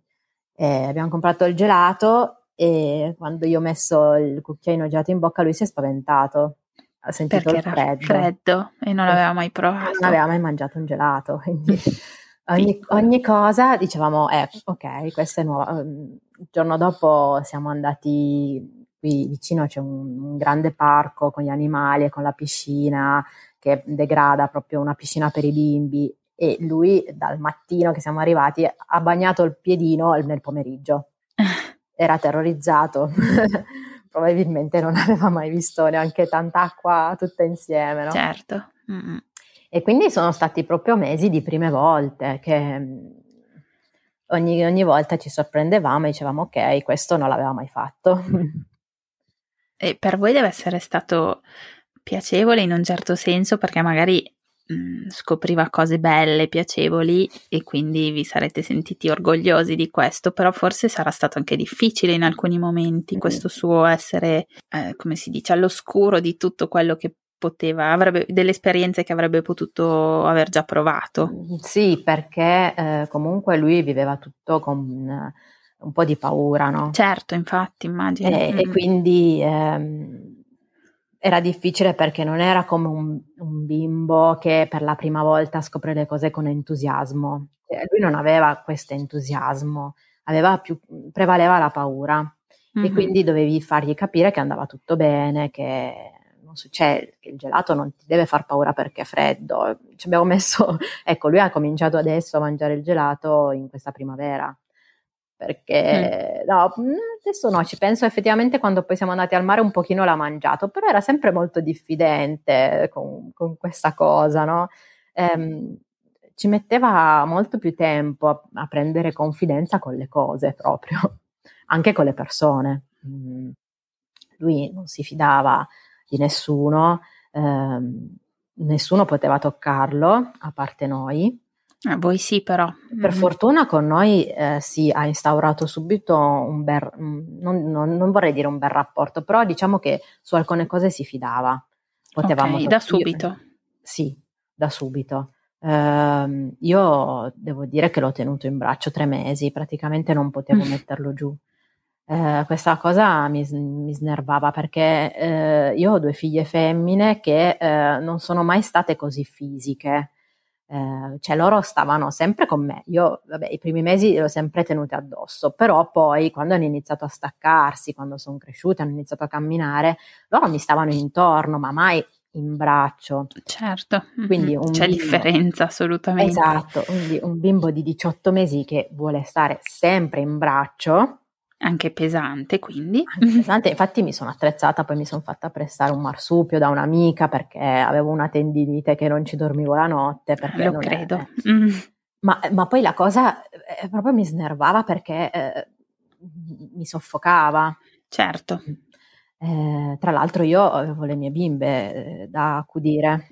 E abbiamo comprato il gelato e quando io ho messo il cucchiaino gelato in bocca lui si è spaventato. Ha sentito perché il freddo e non l'aveva mai provato, non aveva mai mangiato un gelato, quindi ogni cosa dicevamo ok, questa è nuova. Il giorno dopo siamo andati, qui vicino c'è un grande parco con gli animali e con la piscina che degrada, proprio una piscina per i bimbi, e lui dal mattino che siamo arrivati ha bagnato il piedino nel pomeriggio, era terrorizzato. Probabilmente non aveva mai visto neanche tanta acqua tutta insieme, no? Certo. E quindi sono stati proprio mesi di prime volte, che ogni volta ci sorprendevamo e dicevamo ok, questo non l'aveva mai fatto. E per voi deve essere stato piacevole in un certo senso, perché magari scopriva cose belle, piacevoli, e quindi vi sarete sentiti orgogliosi di questo, però forse sarà stato anche difficile in alcuni momenti questo suo essere, come si dice, all'oscuro di tutto quello che delle esperienze che avrebbe potuto aver già provato. Sì, perché comunque lui viveva tutto con un po' di paura, no? Certo, infatti, immagino. E quindi era difficile, perché non era come un bimbo che per la prima volta scopre le cose con entusiasmo. Lui non aveva questo entusiasmo, prevaleva la paura, e quindi dovevi fargli capire che andava tutto bene, che il gelato non ti deve far paura perché è freddo. Ci abbiamo messo, ecco, lui ha cominciato adesso a mangiare il gelato in questa primavera, perché no, adesso no, ci penso effettivamente, quando poi siamo andati al mare un pochino l'ha mangiato, però era sempre molto diffidente con questa cosa, no? Ci metteva molto più tempo a prendere confidenza con le cose, proprio anche con le persone. Lui non si fidava di nessuno, nessuno poteva toccarlo a parte noi. Voi sì, però. Per fortuna con noi si ha instaurato subito non vorrei dire un bel rapporto, però diciamo che su alcune cose si fidava. Potevamo da subito. Sì, da subito. Io devo dire che l'ho tenuto in braccio 3 mesi, praticamente non potevo metterlo giù. Questa cosa mi snervava, perché io ho 2 figlie femmine che non sono mai state così fisiche, cioè loro stavano sempre con me. Io, vabbè, i primi mesi le ho sempre tenute addosso, però poi quando hanno iniziato a staccarsi, quando sono cresciute, hanno iniziato a camminare, loro mi stavano intorno, ma mai in braccio. Certo, quindi c'è differenza, assolutamente. Esatto, quindi un bimbo di 18 mesi che vuole stare sempre in braccio, anche pesante, quindi. Anche pesante. Infatti mi sono attrezzata, poi mi sono fatta prestare un marsupio da un'amica, perché avevo una tendinite che non ci dormivo la notte. Perché lo credo. Ma poi la cosa proprio mi snervava, perché mi soffocava. Certo. Tra l'altro io avevo le mie bimbe da accudire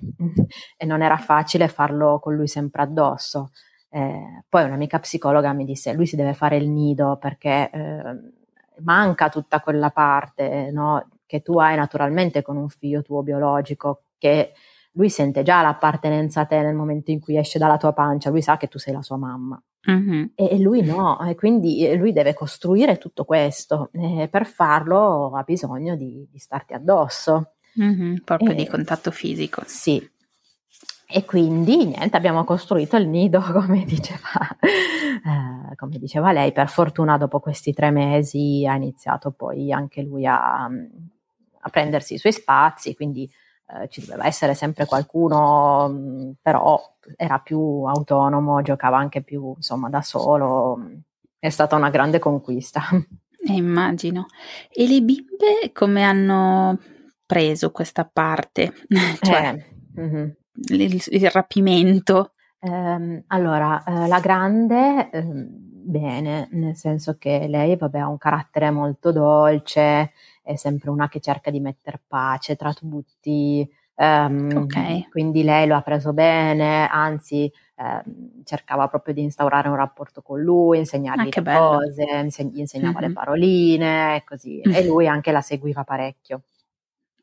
e non era facile farlo con lui sempre addosso. Poi un'amica psicologa mi disse: lui si deve fare il nido, perché manca tutta quella parte, no, che tu hai naturalmente con un figlio tuo biologico, che lui sente già l'appartenenza a te nel momento in cui esce dalla tua pancia, lui sa che tu sei la sua mamma. E lui no, e quindi lui deve costruire tutto questo, e per farlo ha bisogno di starti addosso, proprio di contatto fisico. Sì. E quindi niente, abbiamo costruito il nido, come diceva lei. Per fortuna dopo questi 3 mesi ha iniziato poi anche lui a prendersi i suoi spazi, quindi ci doveva essere sempre qualcuno, però era più autonomo, giocava anche più, insomma, da solo. È stata una grande conquista. Immagino. E le bimbe come hanno preso questa parte? Cioè... Il rapimento? Allora, la grande, bene, nel senso che lei, vabbè, ha un carattere molto dolce, è sempre una che cerca di mettere pace tra tutti, quindi lei lo ha preso bene, anzi cercava proprio di instaurare un rapporto con lui, insegnargli le cose, gli insegnava le paroline e così, e lui anche la seguiva parecchio.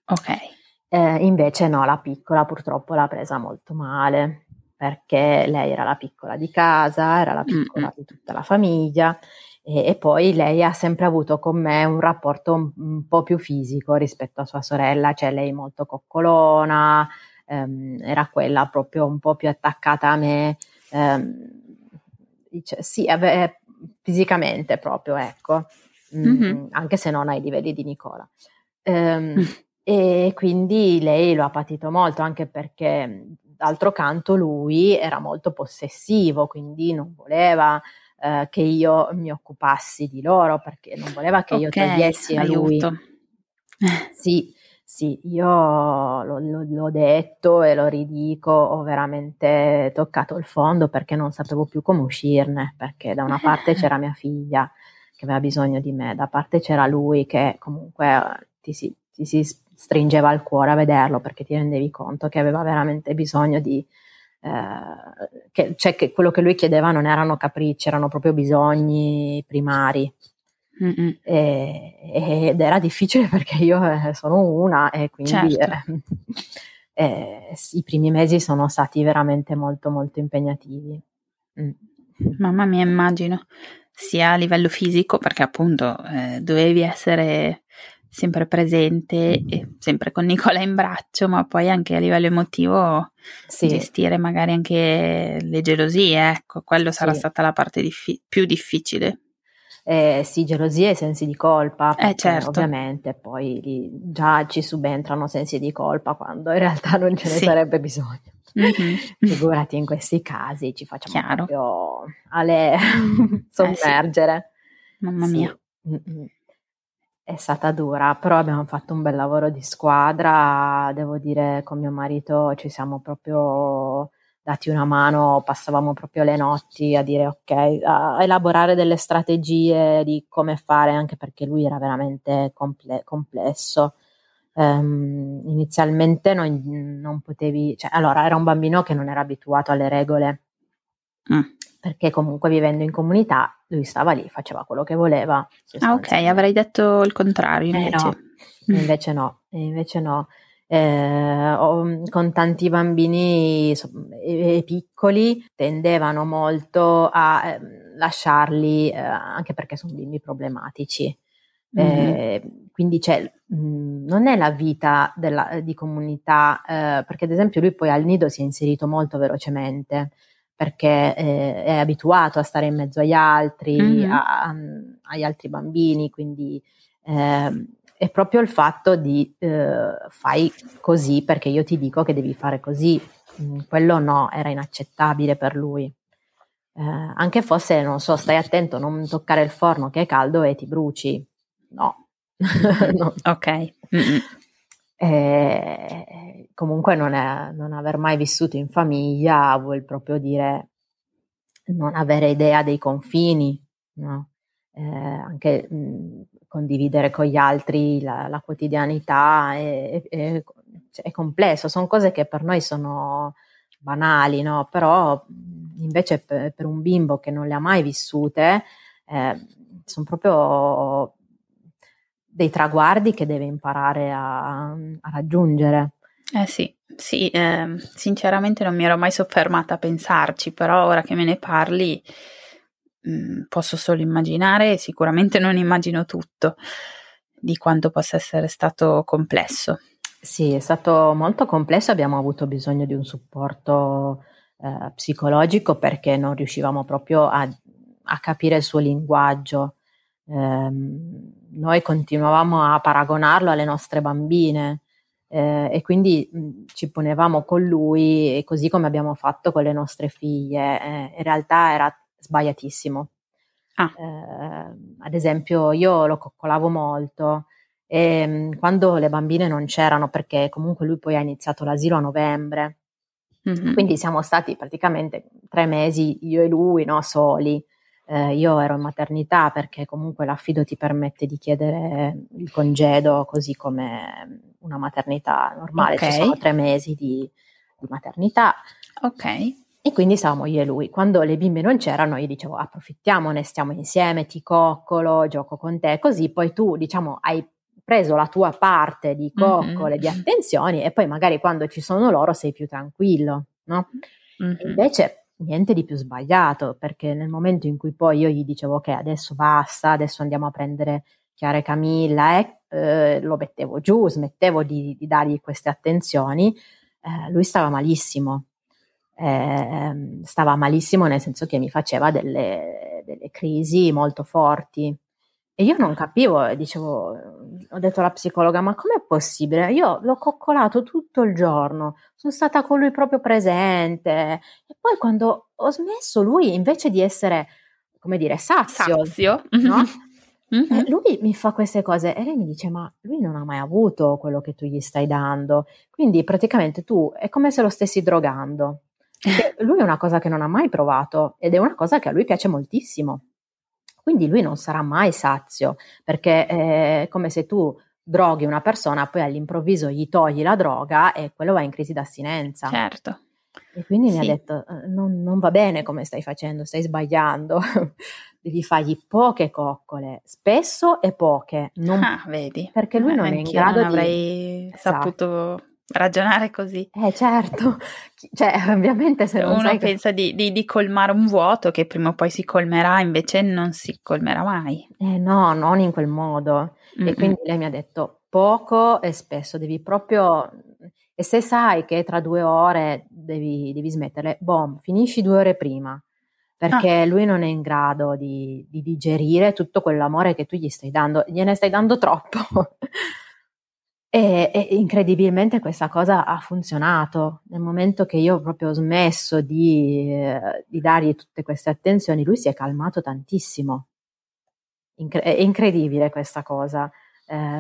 Ok. Invece no, la piccola purtroppo l'ha presa molto male, perché lei era la piccola di casa, era la piccola di tutta la famiglia, e poi lei ha sempre avuto con me un rapporto un po' più fisico rispetto a sua sorella, cioè lei molto coccolona, era quella proprio un po' più attaccata a me, fisicamente proprio, ecco, anche se non ai livelli di Nicola. E quindi lei lo ha patito molto, anche perché d'altro canto lui era molto possessivo, quindi non voleva che io mi occupassi di loro, perché non voleva che io togliessi a lui. Sì, io l'ho detto e lo ridico, ho veramente toccato il fondo, perché non sapevo più come uscirne, perché da una parte c'era mia figlia che aveva bisogno di me, da parte c'era lui che comunque ti si stringeva il cuore a vederlo, perché ti rendevi conto che aveva veramente bisogno di che quello che lui chiedeva non erano capricci, erano proprio bisogni primari. Ed era difficile perché io sono una, e quindi certo. I primi mesi sono stati veramente molto molto impegnativi. Mamma mia, immagino, sia a livello fisico, perché appunto dovevi essere sempre presente e sempre con Nicola in braccio, ma poi anche a livello emotivo sì. Gestire magari anche le gelosie, ecco, quello sarà stata la parte più difficile. Sì, gelosie e sensi di colpa, certo. Ovviamente poi già ci subentrano sensi di colpa quando in realtà non ce ne sarebbe bisogno. Figurati, in questi casi ci facciamo proprio sommergere. Mamma mia. È stata dura, però abbiamo fatto un bel lavoro di squadra, devo dire, con mio marito ci siamo proprio dati una mano, passavamo proprio le notti a dire ok, a elaborare delle strategie di come fare, anche perché lui era veramente complesso. Inizialmente non potevi, era un bambino che non era abituato alle regole, perché comunque vivendo in comunità lui stava lì, faceva quello che voleva. Ah, ok, avrei detto il contrario invece. Invece no. Con tanti bambini piccoli tendevano molto a lasciarli, anche perché sono bimbi problematici. Quindi non è la vita di comunità, perché ad esempio lui poi al nido si è inserito molto velocemente, perché è abituato a stare in mezzo agli altri, agli altri bambini, quindi è proprio il fatto di fai così perché io ti dico che devi fare così, quello no, era inaccettabile per lui. Anche fosse, non so, stai attento, non toccare il forno che è caldo e ti bruci. No. No. Ok. Comunque non aver mai vissuto in famiglia vuol proprio dire non avere idea dei confini, no? Anche condividere con gli altri la quotidianità è complesso, sono cose che per noi sono banali, no? Però invece per un bimbo che non le ha mai vissute sono proprio dei traguardi che deve imparare a raggiungere. Sinceramente non mi ero mai soffermata a pensarci, però ora che me ne parli posso solo immaginare, sicuramente non immagino tutto, di quanto possa essere stato complesso. Sì, è stato molto complesso, abbiamo avuto bisogno di un supporto psicologico perché non riuscivamo proprio a capire il suo linguaggio. Noi continuavamo a paragonarlo alle nostre bambine e quindi ci ponevamo con lui, e così come abbiamo fatto con le nostre figlie. In realtà era sbagliatissimo. Ad esempio io lo coccolavo molto e quando le bambine non c'erano, perché comunque lui poi ha iniziato l'asilo a novembre, quindi siamo stati praticamente 3 mesi io e lui, no, soli. Io ero in maternità perché comunque l'affido ti permette di chiedere il congedo, così come una maternità normale. Okay. Ci sono 3 mesi di maternità. Ok. E quindi stavamo io e lui. Quando le bimbe non c'erano io dicevo approfittiamone, stiamo insieme, ti coccolo, gioco con te, così poi tu hai preso la tua parte di coccole, di attenzioni, e poi magari quando ci sono loro sei più tranquillo, no? Invece niente di più sbagliato, perché nel momento in cui poi io gli dicevo ok, adesso basta, adesso andiamo a prendere Chiara e Camilla, lo mettevo giù, smettevo di dargli queste attenzioni, lui stava malissimo, nel senso che mi faceva delle crisi molto forti, e io non capivo, ho detto alla psicologa ma com'è possibile? Io l'ho coccolato tutto il giorno, sono stata con lui proprio presente, e poi quando ho smesso lui invece di essere, come dire, sazio. No? Lui mi fa queste cose, e lei mi dice ma lui non ha mai avuto quello che tu gli stai dando, quindi praticamente tu è come se lo stessi drogando, perché lui è una cosa che non ha mai provato ed è una cosa che a lui piace moltissimo. Quindi lui non sarà mai sazio, perché è come se tu droghi una persona, poi all'improvviso gli togli la droga e quello va in crisi d'astinenza. Certo. E quindi mi ha detto, non va bene come stai facendo, stai sbagliando, devi fargli poche coccole, spesso e poche. Vedi. Perché lui non è in grado di... avrei saputo ragionare così. Certo, ovviamente se non uno pensa che... di colmare un vuoto che prima o poi si colmerà, invece non si colmerà mai. No, non in quel modo. Mm-mm. E quindi lei mi ha detto poco e spesso, devi proprio... E se sai che tra 2 ore devi smetterle, finisci 2 ore prima, perché lui non è in grado di digerire tutto quell'amore che tu gli stai dando, gliene stai dando troppo. E incredibilmente questa cosa ha funzionato. Nel momento che io proprio ho smesso di dargli tutte queste attenzioni, lui si è calmato tantissimo. È incredibile questa cosa,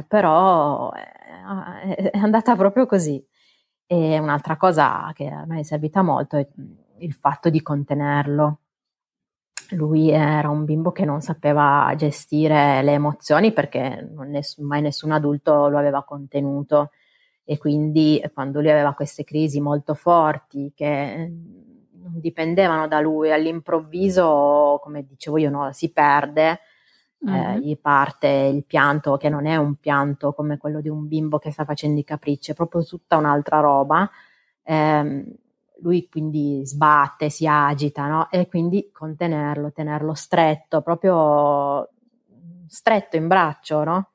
però è andata proprio così. E un'altra cosa che a me è servita molto è il fatto di contenerlo. Lui era un bimbo che non sapeva gestire le emozioni perché mai nessun adulto lo aveva contenuto, e quindi quando lui aveva queste crisi molto forti che non dipendevano da lui, all'improvviso, come dicevo io, si perde. Mm-hmm. Gli parte il pianto, che non è un pianto come quello di un bimbo che sta facendo i capricci, è proprio tutta un'altra roba. Lui quindi sbatte, si agita, no? E quindi contenerlo, tenerlo stretto, proprio stretto in braccio, no?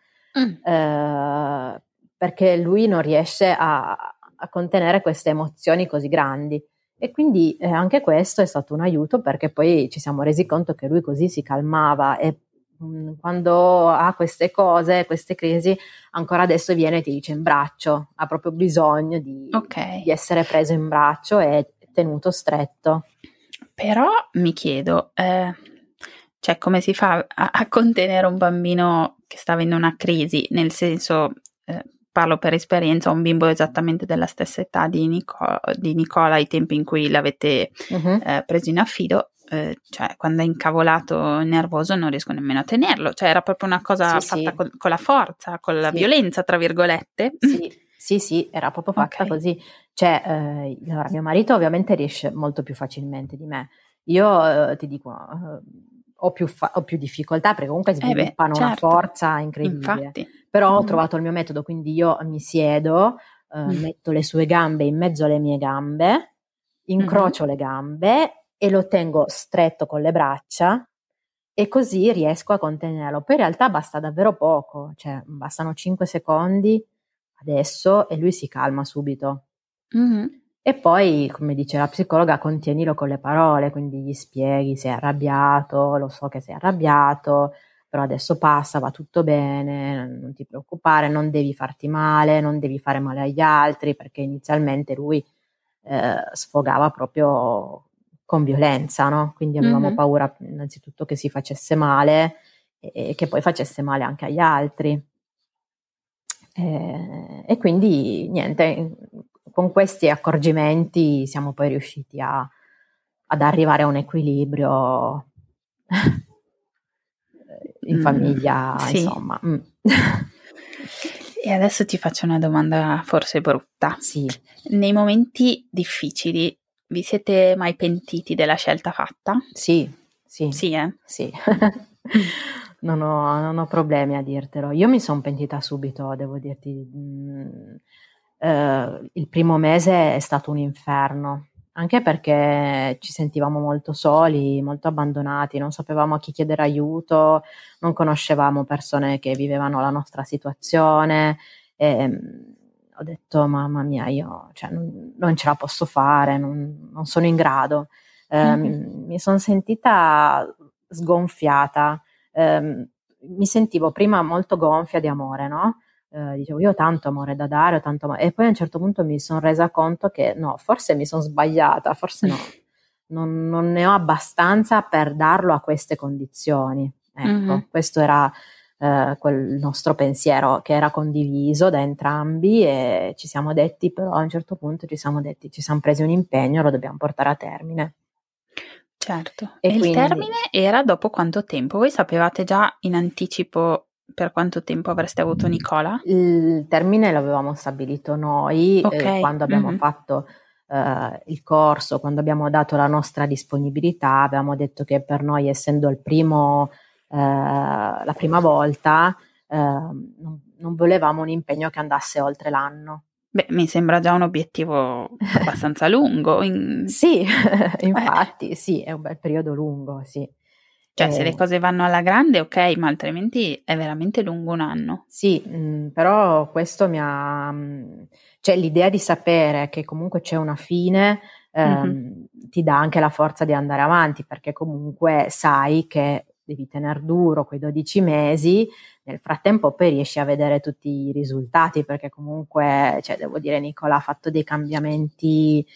Perché lui non riesce a contenere queste emozioni così grandi. E quindi anche questo è stato un aiuto, perché poi ci siamo resi conto che lui così si calmava, e quando ha queste cose, queste crisi, ancora adesso viene e ti dice in braccio, ha proprio bisogno di essere preso in braccio e tenuto stretto. Però mi chiedo, come si fa a contenere un bambino che sta avendo una crisi? Nel senso, parlo per esperienza, un bimbo esattamente della stessa età di Nicola ai tempi in cui l'avete preso in affido. Quando è incavolato, nervoso, non riesco nemmeno a tenerlo, era proprio una cosa fatta con la forza, con la violenza, tra virgolette. Sì, era proprio fatta così. Allora, mio marito ovviamente riesce molto più facilmente di me. Io ti dico, ho più difficoltà, perché comunque sviluppano una forza incredibile. Infatti. Però ho trovato il mio metodo, quindi io mi siedo, metto le sue gambe in mezzo alle mie gambe, incrocio le gambe e lo tengo stretto con le braccia, e così riesco a contenerlo. Poi in realtà basta davvero poco, bastano 5 secondi adesso e lui si calma subito. E poi, come dice la psicologa, contienilo con le parole, quindi gli spieghi: sei arrabbiato, lo so che sei arrabbiato, però adesso passa, va tutto bene, non ti preoccupare, non devi farti male, non devi fare male agli altri, perché inizialmente lui sfogava proprio con violenza, no? Quindi avevamo paura innanzitutto che si facesse male e che poi facesse male anche agli altri. E quindi niente, con questi accorgimenti siamo poi riusciti ad arrivare a un equilibrio in famiglia, insomma. E adesso ti faccio una domanda forse brutta. Sì. Nei momenti difficili vi siete mai pentiti della scelta fatta? Sì. Non ho problemi a dirtelo. Io mi sono pentita subito, devo dirti. Il primo mese è stato un inferno, anche perché ci sentivamo molto soli, molto abbandonati, non sapevamo a chi chiedere aiuto, non conoscevamo persone che vivevano la nostra situazione. Ho detto, mamma mia, io non ce la posso fare, non sono in grado. Mi sono sentita sgonfiata, mi sentivo prima molto gonfia di amore, no? Dicevo, io ho tanto amore da dare, e poi a un certo punto mi sono resa conto che no, forse mi sono sbagliata, forse no, non ne ho abbastanza per darlo a queste condizioni. Ecco, questo era... quel nostro pensiero, che era condiviso da entrambi, e ci siamo detti, però a un certo punto ci siamo presi un impegno, lo dobbiamo portare a termine. Certo. E quindi... il termine era dopo quanto tempo? Voi sapevate già in anticipo per quanto tempo avreste avuto Nicola? Il termine l'avevamo stabilito noi, okay, quando abbiamo fatto il corso, quando abbiamo dato la nostra disponibilità, abbiamo detto che per noi, essendo il primo, la prima volta, non volevamo un impegno che andasse oltre l'anno. Beh, mi sembra già un obiettivo abbastanza lungo. Sì, infatti, sì, è un bel periodo lungo, sì. Cioè, se le cose vanno alla grande, ok, ma altrimenti è veramente lungo un anno. Sì, però questo mi ha... Cioè, l'idea di sapere che comunque c'è una fine ti dà anche la forza di andare avanti, perché comunque sai che devi tener duro quei 12 mesi, nel frattempo poi riesci a vedere tutti i risultati, perché comunque, cioè, devo dire, Nicola ha fatto dei cambiamenti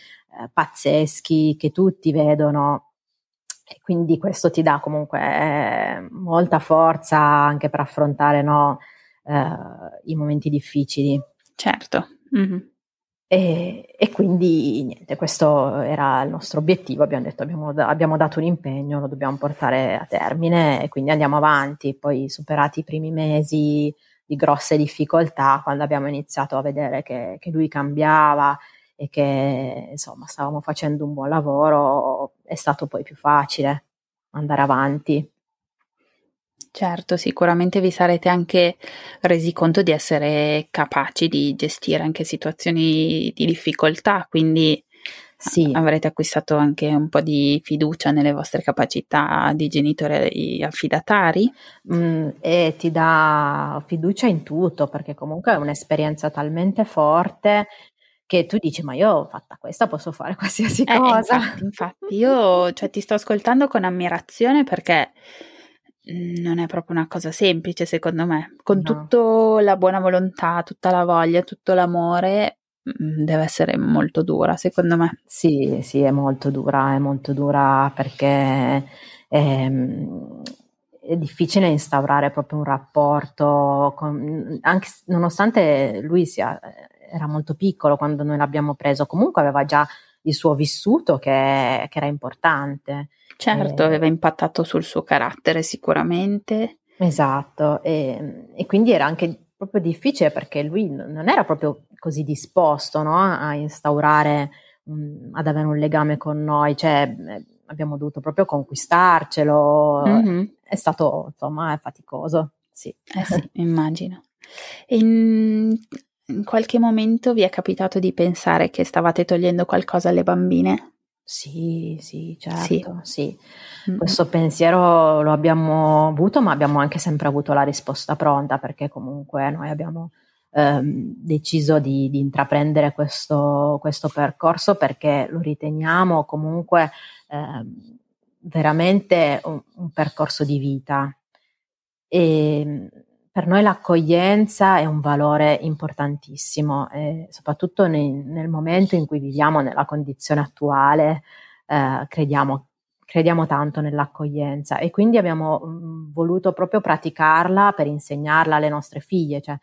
pazzeschi che tutti vedono. E quindi questo ti dà comunque molta forza anche per affrontare, no, i momenti difficili. Certo. Mm-hmm. E quindi niente, questo era il nostro obiettivo, abbiamo detto abbiamo dato un impegno, lo dobbiamo portare a termine e quindi andiamo avanti. Poi, superati i primi mesi di grosse difficoltà, quando abbiamo iniziato a vedere che lui cambiava e che insomma stavamo facendo un buon lavoro, è stato poi più facile andare avanti. Certo, sicuramente vi sarete anche resi conto di essere capaci di gestire anche situazioni di difficoltà, quindi sì, avrete acquistato anche un po' di fiducia nelle vostre capacità di genitori affidatari. E ti dà fiducia in tutto, perché comunque è un'esperienza talmente forte che tu dici, ma io ho fatta questa, posso fare qualsiasi cosa. Infatti io, cioè, ti sto ascoltando con ammirazione, perché non è proprio una cosa semplice, secondo me. Con tutta la buona volontà, tutta la voglia, tutto l'amore, deve essere molto dura, secondo me. Sì, sì, è molto dura perché è difficile instaurare proprio un rapporto, anche nonostante lui era molto piccolo quando noi l'abbiamo preso, comunque aveva già il suo vissuto che era importante. Certo, aveva impattato sul suo carattere sicuramente. Esatto, e quindi era anche proprio difficile perché lui non era proprio così disposto, no, a instaurare, ad avere un legame con noi, cioè abbiamo dovuto proprio conquistarcelo, è stato insomma faticoso, sì. Sì, immagino. In qualche momento vi è capitato di pensare che stavate togliendo qualcosa alle bambine? Sì, sì, certo, sì. Questo pensiero lo abbiamo avuto, ma abbiamo anche sempre avuto la risposta pronta, perché comunque noi abbiamo deciso di intraprendere questo percorso perché lo riteniamo comunque veramente un percorso di vita. E per noi l'accoglienza è un valore importantissimo, soprattutto nel momento in cui viviamo, nella condizione attuale, crediamo tanto nell'accoglienza e quindi abbiamo voluto proprio praticarla per insegnarla alle nostre figlie. Cioè,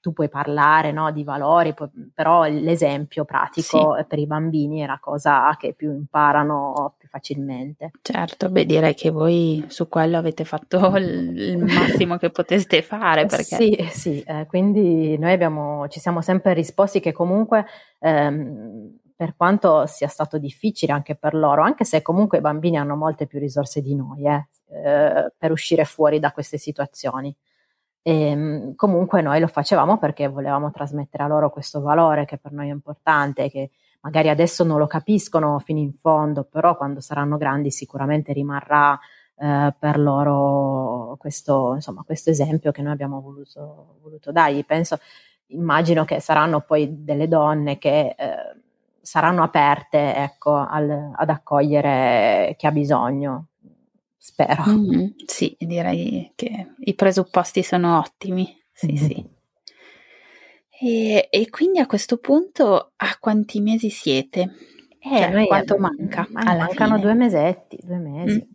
tu puoi parlare, no, di valori, però l'esempio pratico per i bambini è la cosa che più imparano più facilmente. Certo, beh, direi che voi su quello avete fatto il massimo che poteste fare. Perché... Sì, quindi noi ci siamo sempre risposti che comunque per quanto sia stato difficile anche per loro, anche se comunque i bambini hanno molte più risorse di noi per uscire fuori da queste situazioni. E comunque noi lo facevamo perché volevamo trasmettere a loro questo valore che per noi è importante, che magari adesso non lo capiscono fino in fondo, però quando saranno grandi sicuramente rimarrà per loro questo esempio che noi abbiamo voluto dargli. Immagino che saranno poi delle donne che saranno aperte, ecco, ad accogliere chi ha bisogno. Spero. Sì, direi che i presupposti sono ottimi. Sì, sì. E quindi a questo punto a quanti mesi siete? Cioè, quanto manca? Mancano 2 mesetti, 2 mesi.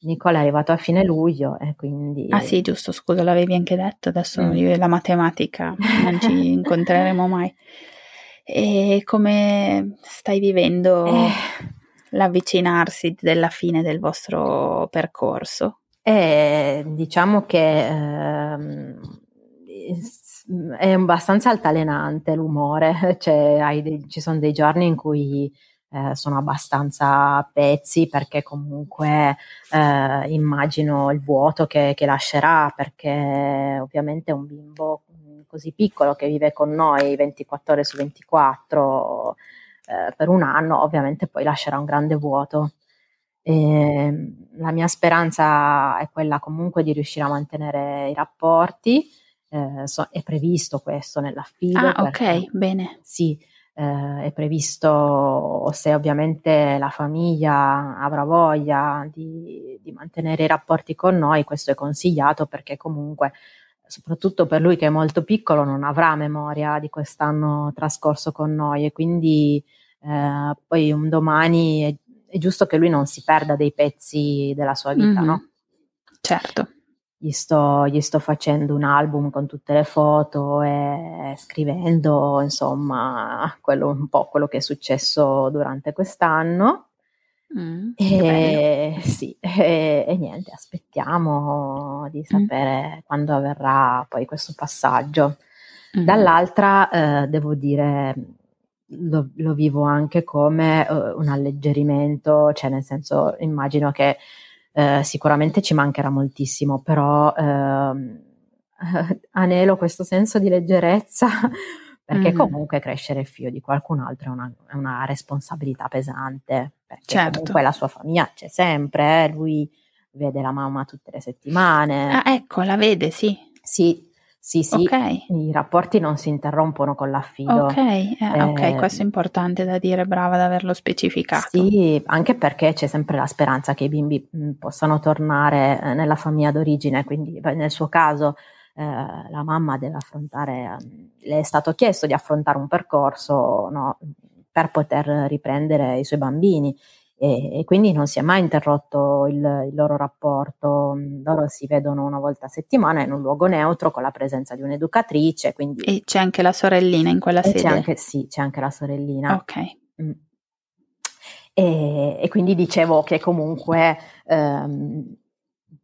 Nicola è arrivato a fine luglio e quindi… Ah sì, giusto, scusa, l'avevi anche detto, adesso io e la matematica non ci incontreremo mai. E come stai vivendo… l'avvicinarsi della fine del vostro percorso? Diciamo che è abbastanza altalenante l'umore, cioè ci sono dei giorni in cui sono abbastanza a pezzi, perché comunque immagino il vuoto che lascerà, perché ovviamente un bimbo così piccolo che vive con noi 24 ore su 24 per un anno, ovviamente poi lascerà un grande vuoto. La mia speranza è quella comunque di riuscire a mantenere i rapporti, è previsto questo nell'affido. Ah, ok, bene. Sì, è previsto, se ovviamente la famiglia avrà voglia di mantenere i rapporti con noi, questo è consigliato, perché comunque, soprattutto per lui che è molto piccolo, non avrà memoria di quest'anno trascorso con noi, e quindi poi un domani è giusto che lui non si perda dei pezzi della sua vita, mm-hmm. no? Certo. Gli sto facendo un album con tutte le foto e scrivendo, insomma, un po' quello che è successo durante quest'anno. E niente, aspettiamo di sapere quando avverrà poi questo passaggio. Dall'altra, devo dire, lo vivo anche come un alleggerimento, cioè nel senso, immagino che sicuramente ci mancherà moltissimo, però anelo questo senso di leggerezza, perché comunque crescere il figlio di qualcun altro è una responsabilità pesante, perché certo. comunque la sua famiglia c'è sempre, lui vede la mamma tutte le settimane. Ah, ecco, la vede, sì. Sì, okay. I rapporti non si interrompono con l'affido. Ok, questo è importante da dire, brava ad averlo specificato. Sì, anche perché c'è sempre la speranza che i bimbi possano tornare nella famiglia d'origine, quindi nel suo caso la mamma deve affrontare, le è stato chiesto di affrontare un percorso, no, per poter riprendere i suoi bambini, e quindi non si è mai interrotto il loro rapporto. Loro si vedono una volta a settimana in un luogo neutro con la presenza di un'educatrice, quindi... E c'è anche la sorellina in quella sede? C'è anche la sorellina. Ok. Mm. E quindi dicevo che comunque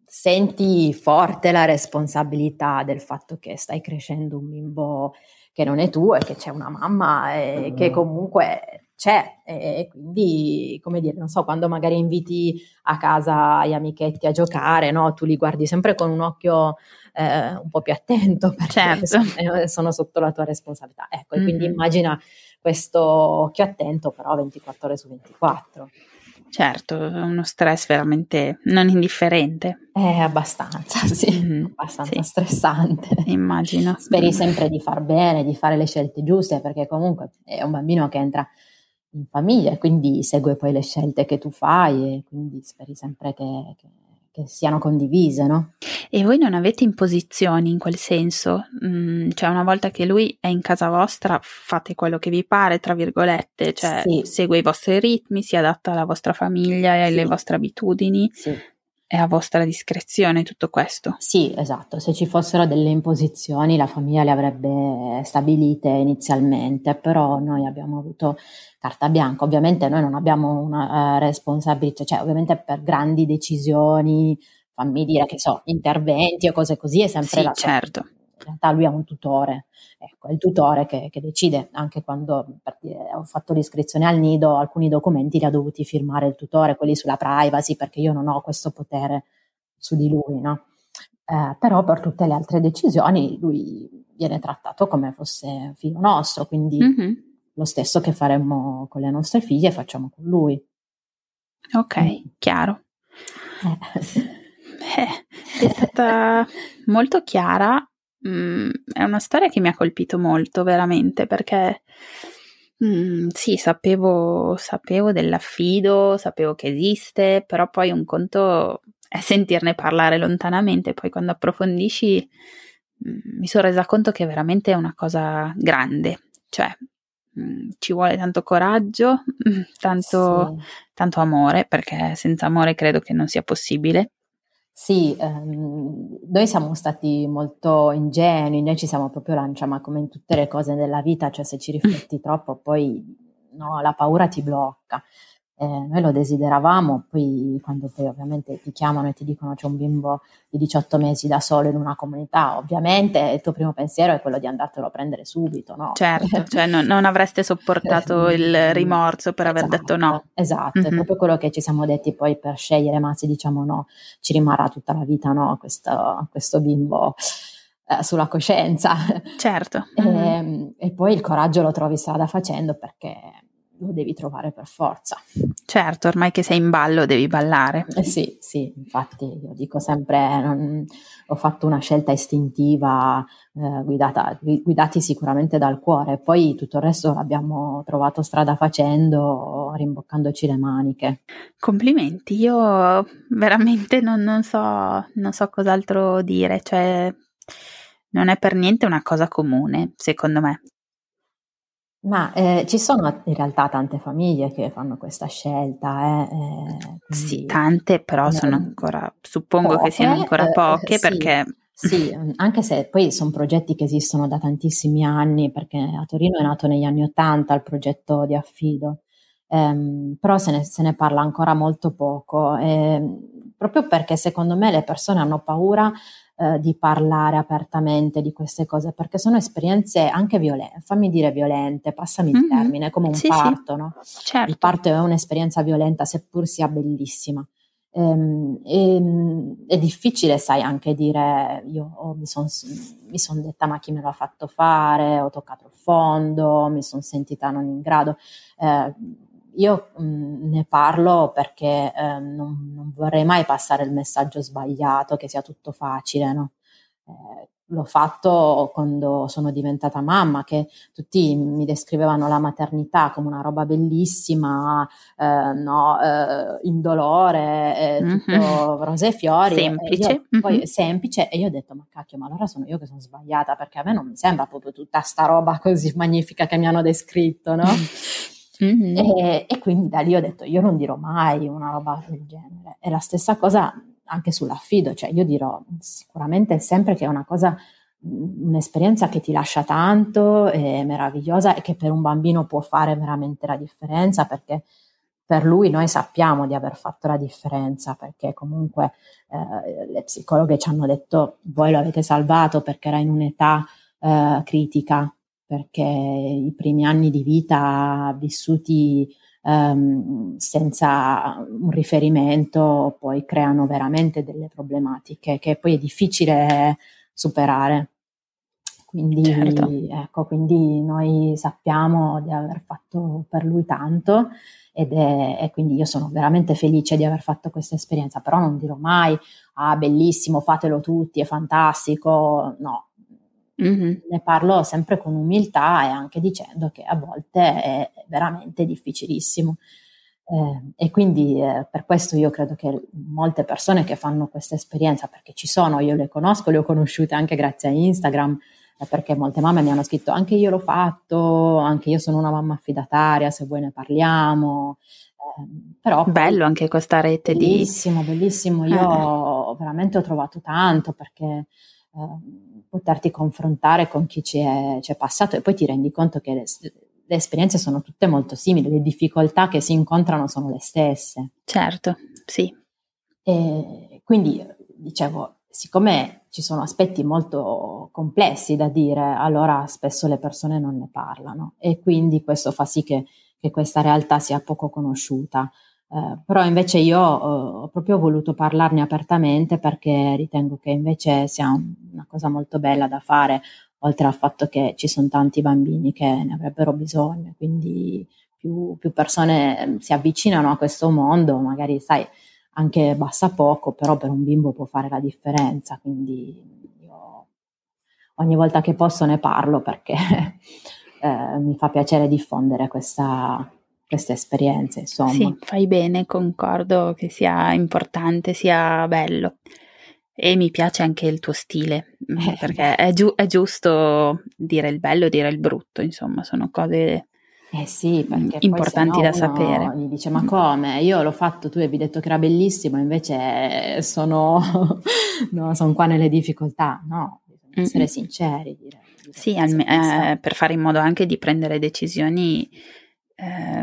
senti forte la responsabilità del fatto che stai crescendo un bimbo che non è tuo e che c'è una mamma che comunque... c'è, e quindi, come dire, non so, quando magari inviti a casa gli amichetti a giocare, no, tu li guardi sempre con un occhio un po' più attento, perché certo. sono sotto la tua responsabilità, ecco, e quindi immagina questo occhio attento però 24 ore su 24. Certo, uno stress veramente non indifferente. Abbastanza, sì, abbastanza sì. Stressante. Immagino. Speri sempre di far bene, di fare le scelte giuste, perché comunque è un bambino che entra in famiglia e quindi segue poi le scelte che tu fai, e quindi speri sempre che siano condivise, no? E voi non avete imposizioni in quel senso? Cioè, una volta che lui è in casa vostra fate quello che vi pare, tra virgolette, cioè sì. segue i vostri ritmi, si adatta alla vostra famiglia e alle sì. vostre abitudini, sì. è a vostra discrezione tutto questo? Sì, esatto, se ci fossero delle imposizioni la famiglia le avrebbe stabilite inizialmente, però noi abbiamo avuto carta bianca. Ovviamente noi non abbiamo una responsabilità, cioè ovviamente per grandi decisioni, fammi dire, che so, interventi o cose così, è sempre sì, la certo. In realtà lui ha un tutore, ecco, è il tutore che decide. Anche quando ho fatto l'iscrizione al nido, alcuni documenti li ha dovuti firmare il tutore, quelli sulla privacy, perché io non ho questo potere su di lui, no? Però per tutte le altre decisioni lui viene trattato come fosse figlio nostro, quindi... lo stesso che faremmo con le nostre figlie facciamo con lui. Ok, chiaro. È stata molto chiara, è una storia che mi ha colpito molto veramente, perché sì, sapevo dell'affido, sapevo che esiste, però poi un conto è sentirne parlare lontanamente, poi quando approfondisci mi sono resa conto che veramente è una cosa grande, cioè ci vuole tanto coraggio, tanto amore, perché senza amore credo che non sia possibile. Sì, noi siamo stati molto ingenui, noi ci siamo proprio lanciati, ma come in tutte le cose della vita, cioè se ci rifletti troppo poi no, la paura ti blocca. Noi lo desideravamo, poi quando poi ovviamente ti chiamano e ti dicono c'è un bimbo di 18 mesi da solo in una comunità, ovviamente il tuo primo pensiero è quello di andartelo a prendere subito, no? Certo, cioè non avreste sopportato il rimorso per aver detto no. Esatto, È proprio quello che ci siamo detti poi per scegliere, ma se diciamo no, ci rimarrà tutta la vita, no, questo bimbo sulla coscienza. Certo. E poi il coraggio lo trovi strada facendo, perché lo devi trovare per forza. Certo, ormai che sei in ballo devi ballare. Sì, infatti io dico sempre, ho fatto una scelta istintiva, guidati sicuramente dal cuore, poi tutto il resto l'abbiamo trovato strada facendo, rimboccandoci le maniche. Complimenti, io veramente non so cos'altro dire, cioè non è per niente una cosa comune, secondo me. Ma ci sono in realtà tante famiglie che fanno questa scelta. Sì, tante, però sono ancora, suppongo poche, che siano ancora poche, sì, perché... Sì, anche se poi sono progetti che esistono da tantissimi anni, perché a Torino è nato negli anni '80 il progetto di affido, però se ne parla ancora molto poco, proprio perché secondo me le persone hanno paura di parlare apertamente di queste cose, perché sono esperienze anche violente, fammi dire violente, passami il termine, come un parto, no? Certo. Il parto è un'esperienza violenta, seppur sia bellissima. È difficile, sai, anche dire, io mi son detta ma chi me l'ha fatto fare, ho toccato il fondo, mi sono sentita non in grado. Io ne parlo perché non vorrei mai passare il messaggio sbagliato, che sia tutto facile, no? L'ho fatto quando sono diventata mamma, che tutti mi descrivevano la maternità come una roba bellissima, indolore, tutto rose e fiori. Semplice. Poi semplice, e io ho detto, ma cacchio, ma allora sono io che sono sbagliata, perché a me non mi sembra proprio tutta sta roba così magnifica che mi hanno descritto, no? Mm-hmm. E quindi da lì ho detto, io non dirò mai una roba del genere. E la stessa cosa anche sull'affido, cioè io dirò sicuramente sempre che è una cosa, un'esperienza che ti lascia tanto, è meravigliosa e che per un bambino può fare veramente la differenza, perché per lui noi sappiamo di aver fatto la differenza, perché comunque le psicologhe ci hanno detto voi lo avete salvato perché era in un'età critica, perché i primi anni di vita vissuti senza un riferimento poi creano veramente delle problematiche che poi è difficile superare. Quindi, certo. Ecco, quindi noi sappiamo di aver fatto per lui tanto e quindi io sono veramente felice di aver fatto questa esperienza, però non dirò mai, ah bellissimo, fatelo tutti, è fantastico, no. Mm-hmm. Ne parlo sempre con umiltà e anche dicendo che a volte è veramente difficilissimo e quindi per questo io credo che molte persone che fanno questa esperienza, perché ci sono, io le conosco, le ho conosciute anche grazie a Instagram, perché molte mamme mi hanno scritto anche io l'ho fatto, anche io sono una mamma affidataria, se vuoi ne parliamo. Però bello anche questa rete, bellissimo, bellissimo, io veramente ho trovato tanto, perché poterti confrontare con chi ci è passato, e poi ti rendi conto che le esperienze sono tutte molto simili, le difficoltà che si incontrano sono le stesse. Certo, sì. E quindi, dicevo, siccome ci sono aspetti molto complessi da dire, allora spesso le persone non ne parlano e quindi questo fa sì che questa realtà sia poco conosciuta. Però invece io ho proprio voluto parlarne apertamente, perché ritengo che invece sia una cosa molto bella da fare, oltre al fatto che ci sono tanti bambini che ne avrebbero bisogno, quindi più persone si avvicinano a questo mondo, magari sai, anche basta poco, però per un bimbo può fare la differenza, quindi io ogni volta che posso ne parlo, perché mi fa piacere diffondere queste esperienze, insomma. Sì, fai bene, concordo che sia importante, sia bello. E mi piace anche il tuo stile, perché è giusto dire il bello, dire il brutto, insomma, sono cose sì, perché importanti poi, se no, da sapere. Mi dice, ma come? Io l'ho fatto, tu avevi detto che era bellissimo, invece sono, no, sono qua nelle difficoltà, no? Bisogna essere sinceri. Dire sì, per fare in modo anche di prendere decisioni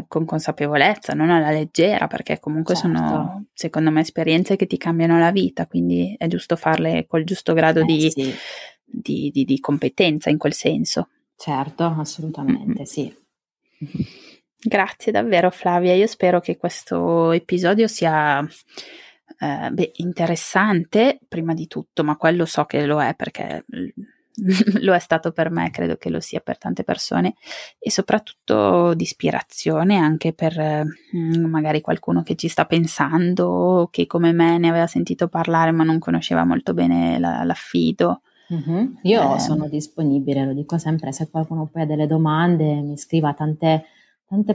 con consapevolezza, non alla leggera, perché comunque sono, secondo me, esperienze che ti cambiano la vita, quindi è giusto farle col giusto grado di competenza in quel senso. Certo, assolutamente, sì. Grazie davvero, Flavia, io spero che questo episodio sia interessante prima di tutto, ma quello so che lo è perché lo è stato per me, credo che lo sia per tante persone, e soprattutto di ispirazione anche per magari qualcuno che ci sta pensando, che come me ne aveva sentito parlare ma non conosceva molto bene l'affido. Io sono disponibile, lo dico sempre, se qualcuno poi ha delle domande mi scriva, tante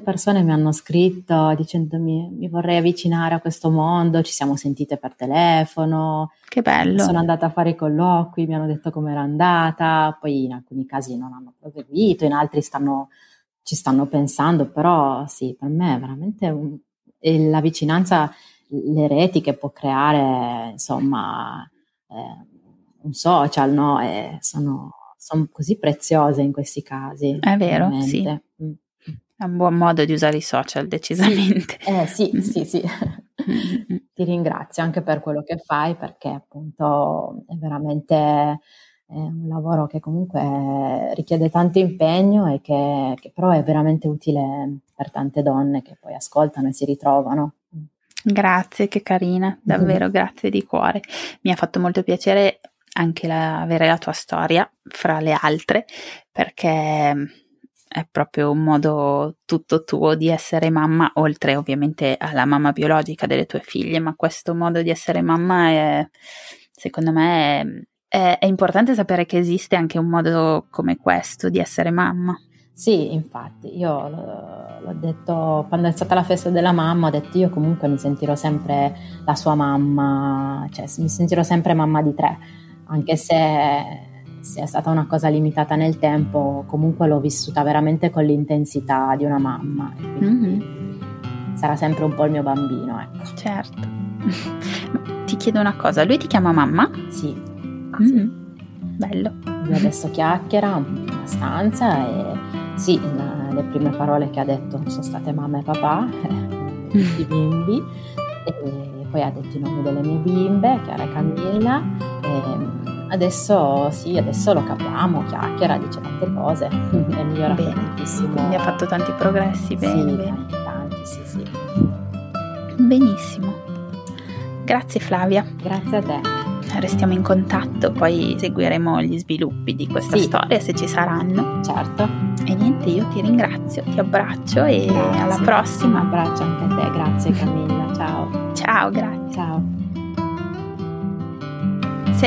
persone mi hanno scritto dicendomi mi vorrei avvicinare a questo mondo, ci siamo sentite per telefono, che bello, sono andata a fare i colloqui, mi hanno detto com'era andata, poi in alcuni casi non hanno proseguito, in altri ci stanno pensando, però sì, per me è veramente la vicinanza, le reti che può creare insomma un social, no? Sono così preziose in questi casi. È vero, veramente. Sì. È un buon modo di usare i social, decisamente. Sì. Ti ringrazio anche per quello che fai, perché appunto è veramente un lavoro che comunque richiede tanto impegno e che però è veramente utile per tante donne che poi ascoltano e si ritrovano. Grazie, che carina, davvero grazie di cuore. Mi ha fatto molto piacere anche avere la tua storia fra le altre, perché è proprio un modo tutto tuo di essere mamma, oltre ovviamente alla mamma biologica delle tue figlie, ma questo modo di essere mamma è, secondo me, è importante sapere che esiste anche un modo come questo di essere mamma. Sì, infatti, io l'ho detto quando è stata la festa della mamma, ho detto io comunque mi sentirò sempre la sua mamma, cioè mi sentirò sempre mamma di tre, anche se è stata una cosa limitata nel tempo, comunque l'ho vissuta veramente con l'intensità di una mamma, e quindi sarà sempre un po' il mio bambino, ecco. Certo. Ti chiedo una cosa, lui ti chiama mamma? Sì. Bello. Lui adesso chiacchiera abbastanza e sì, le prime parole che ha detto sono state mamma e papà, i bimbi, e poi ha detto i nomi delle mie bimbe, Chiara e Camilla, e Adesso lo capiamo, chiacchiera, dice tante cose, è migliorato tantissimo. Quindi ha fatto tanti progressi, bene. Tanti. Benissimo. Grazie Flavia. Grazie a te. Restiamo in contatto, poi seguiremo gli sviluppi di questa storia se ci saranno. Certo. E niente, io ti ringrazio, ti abbraccio e grazie. Alla prossima. Un abbraccio anche a te, grazie Camilla, ciao. Ciao, grazie. Ciao. Se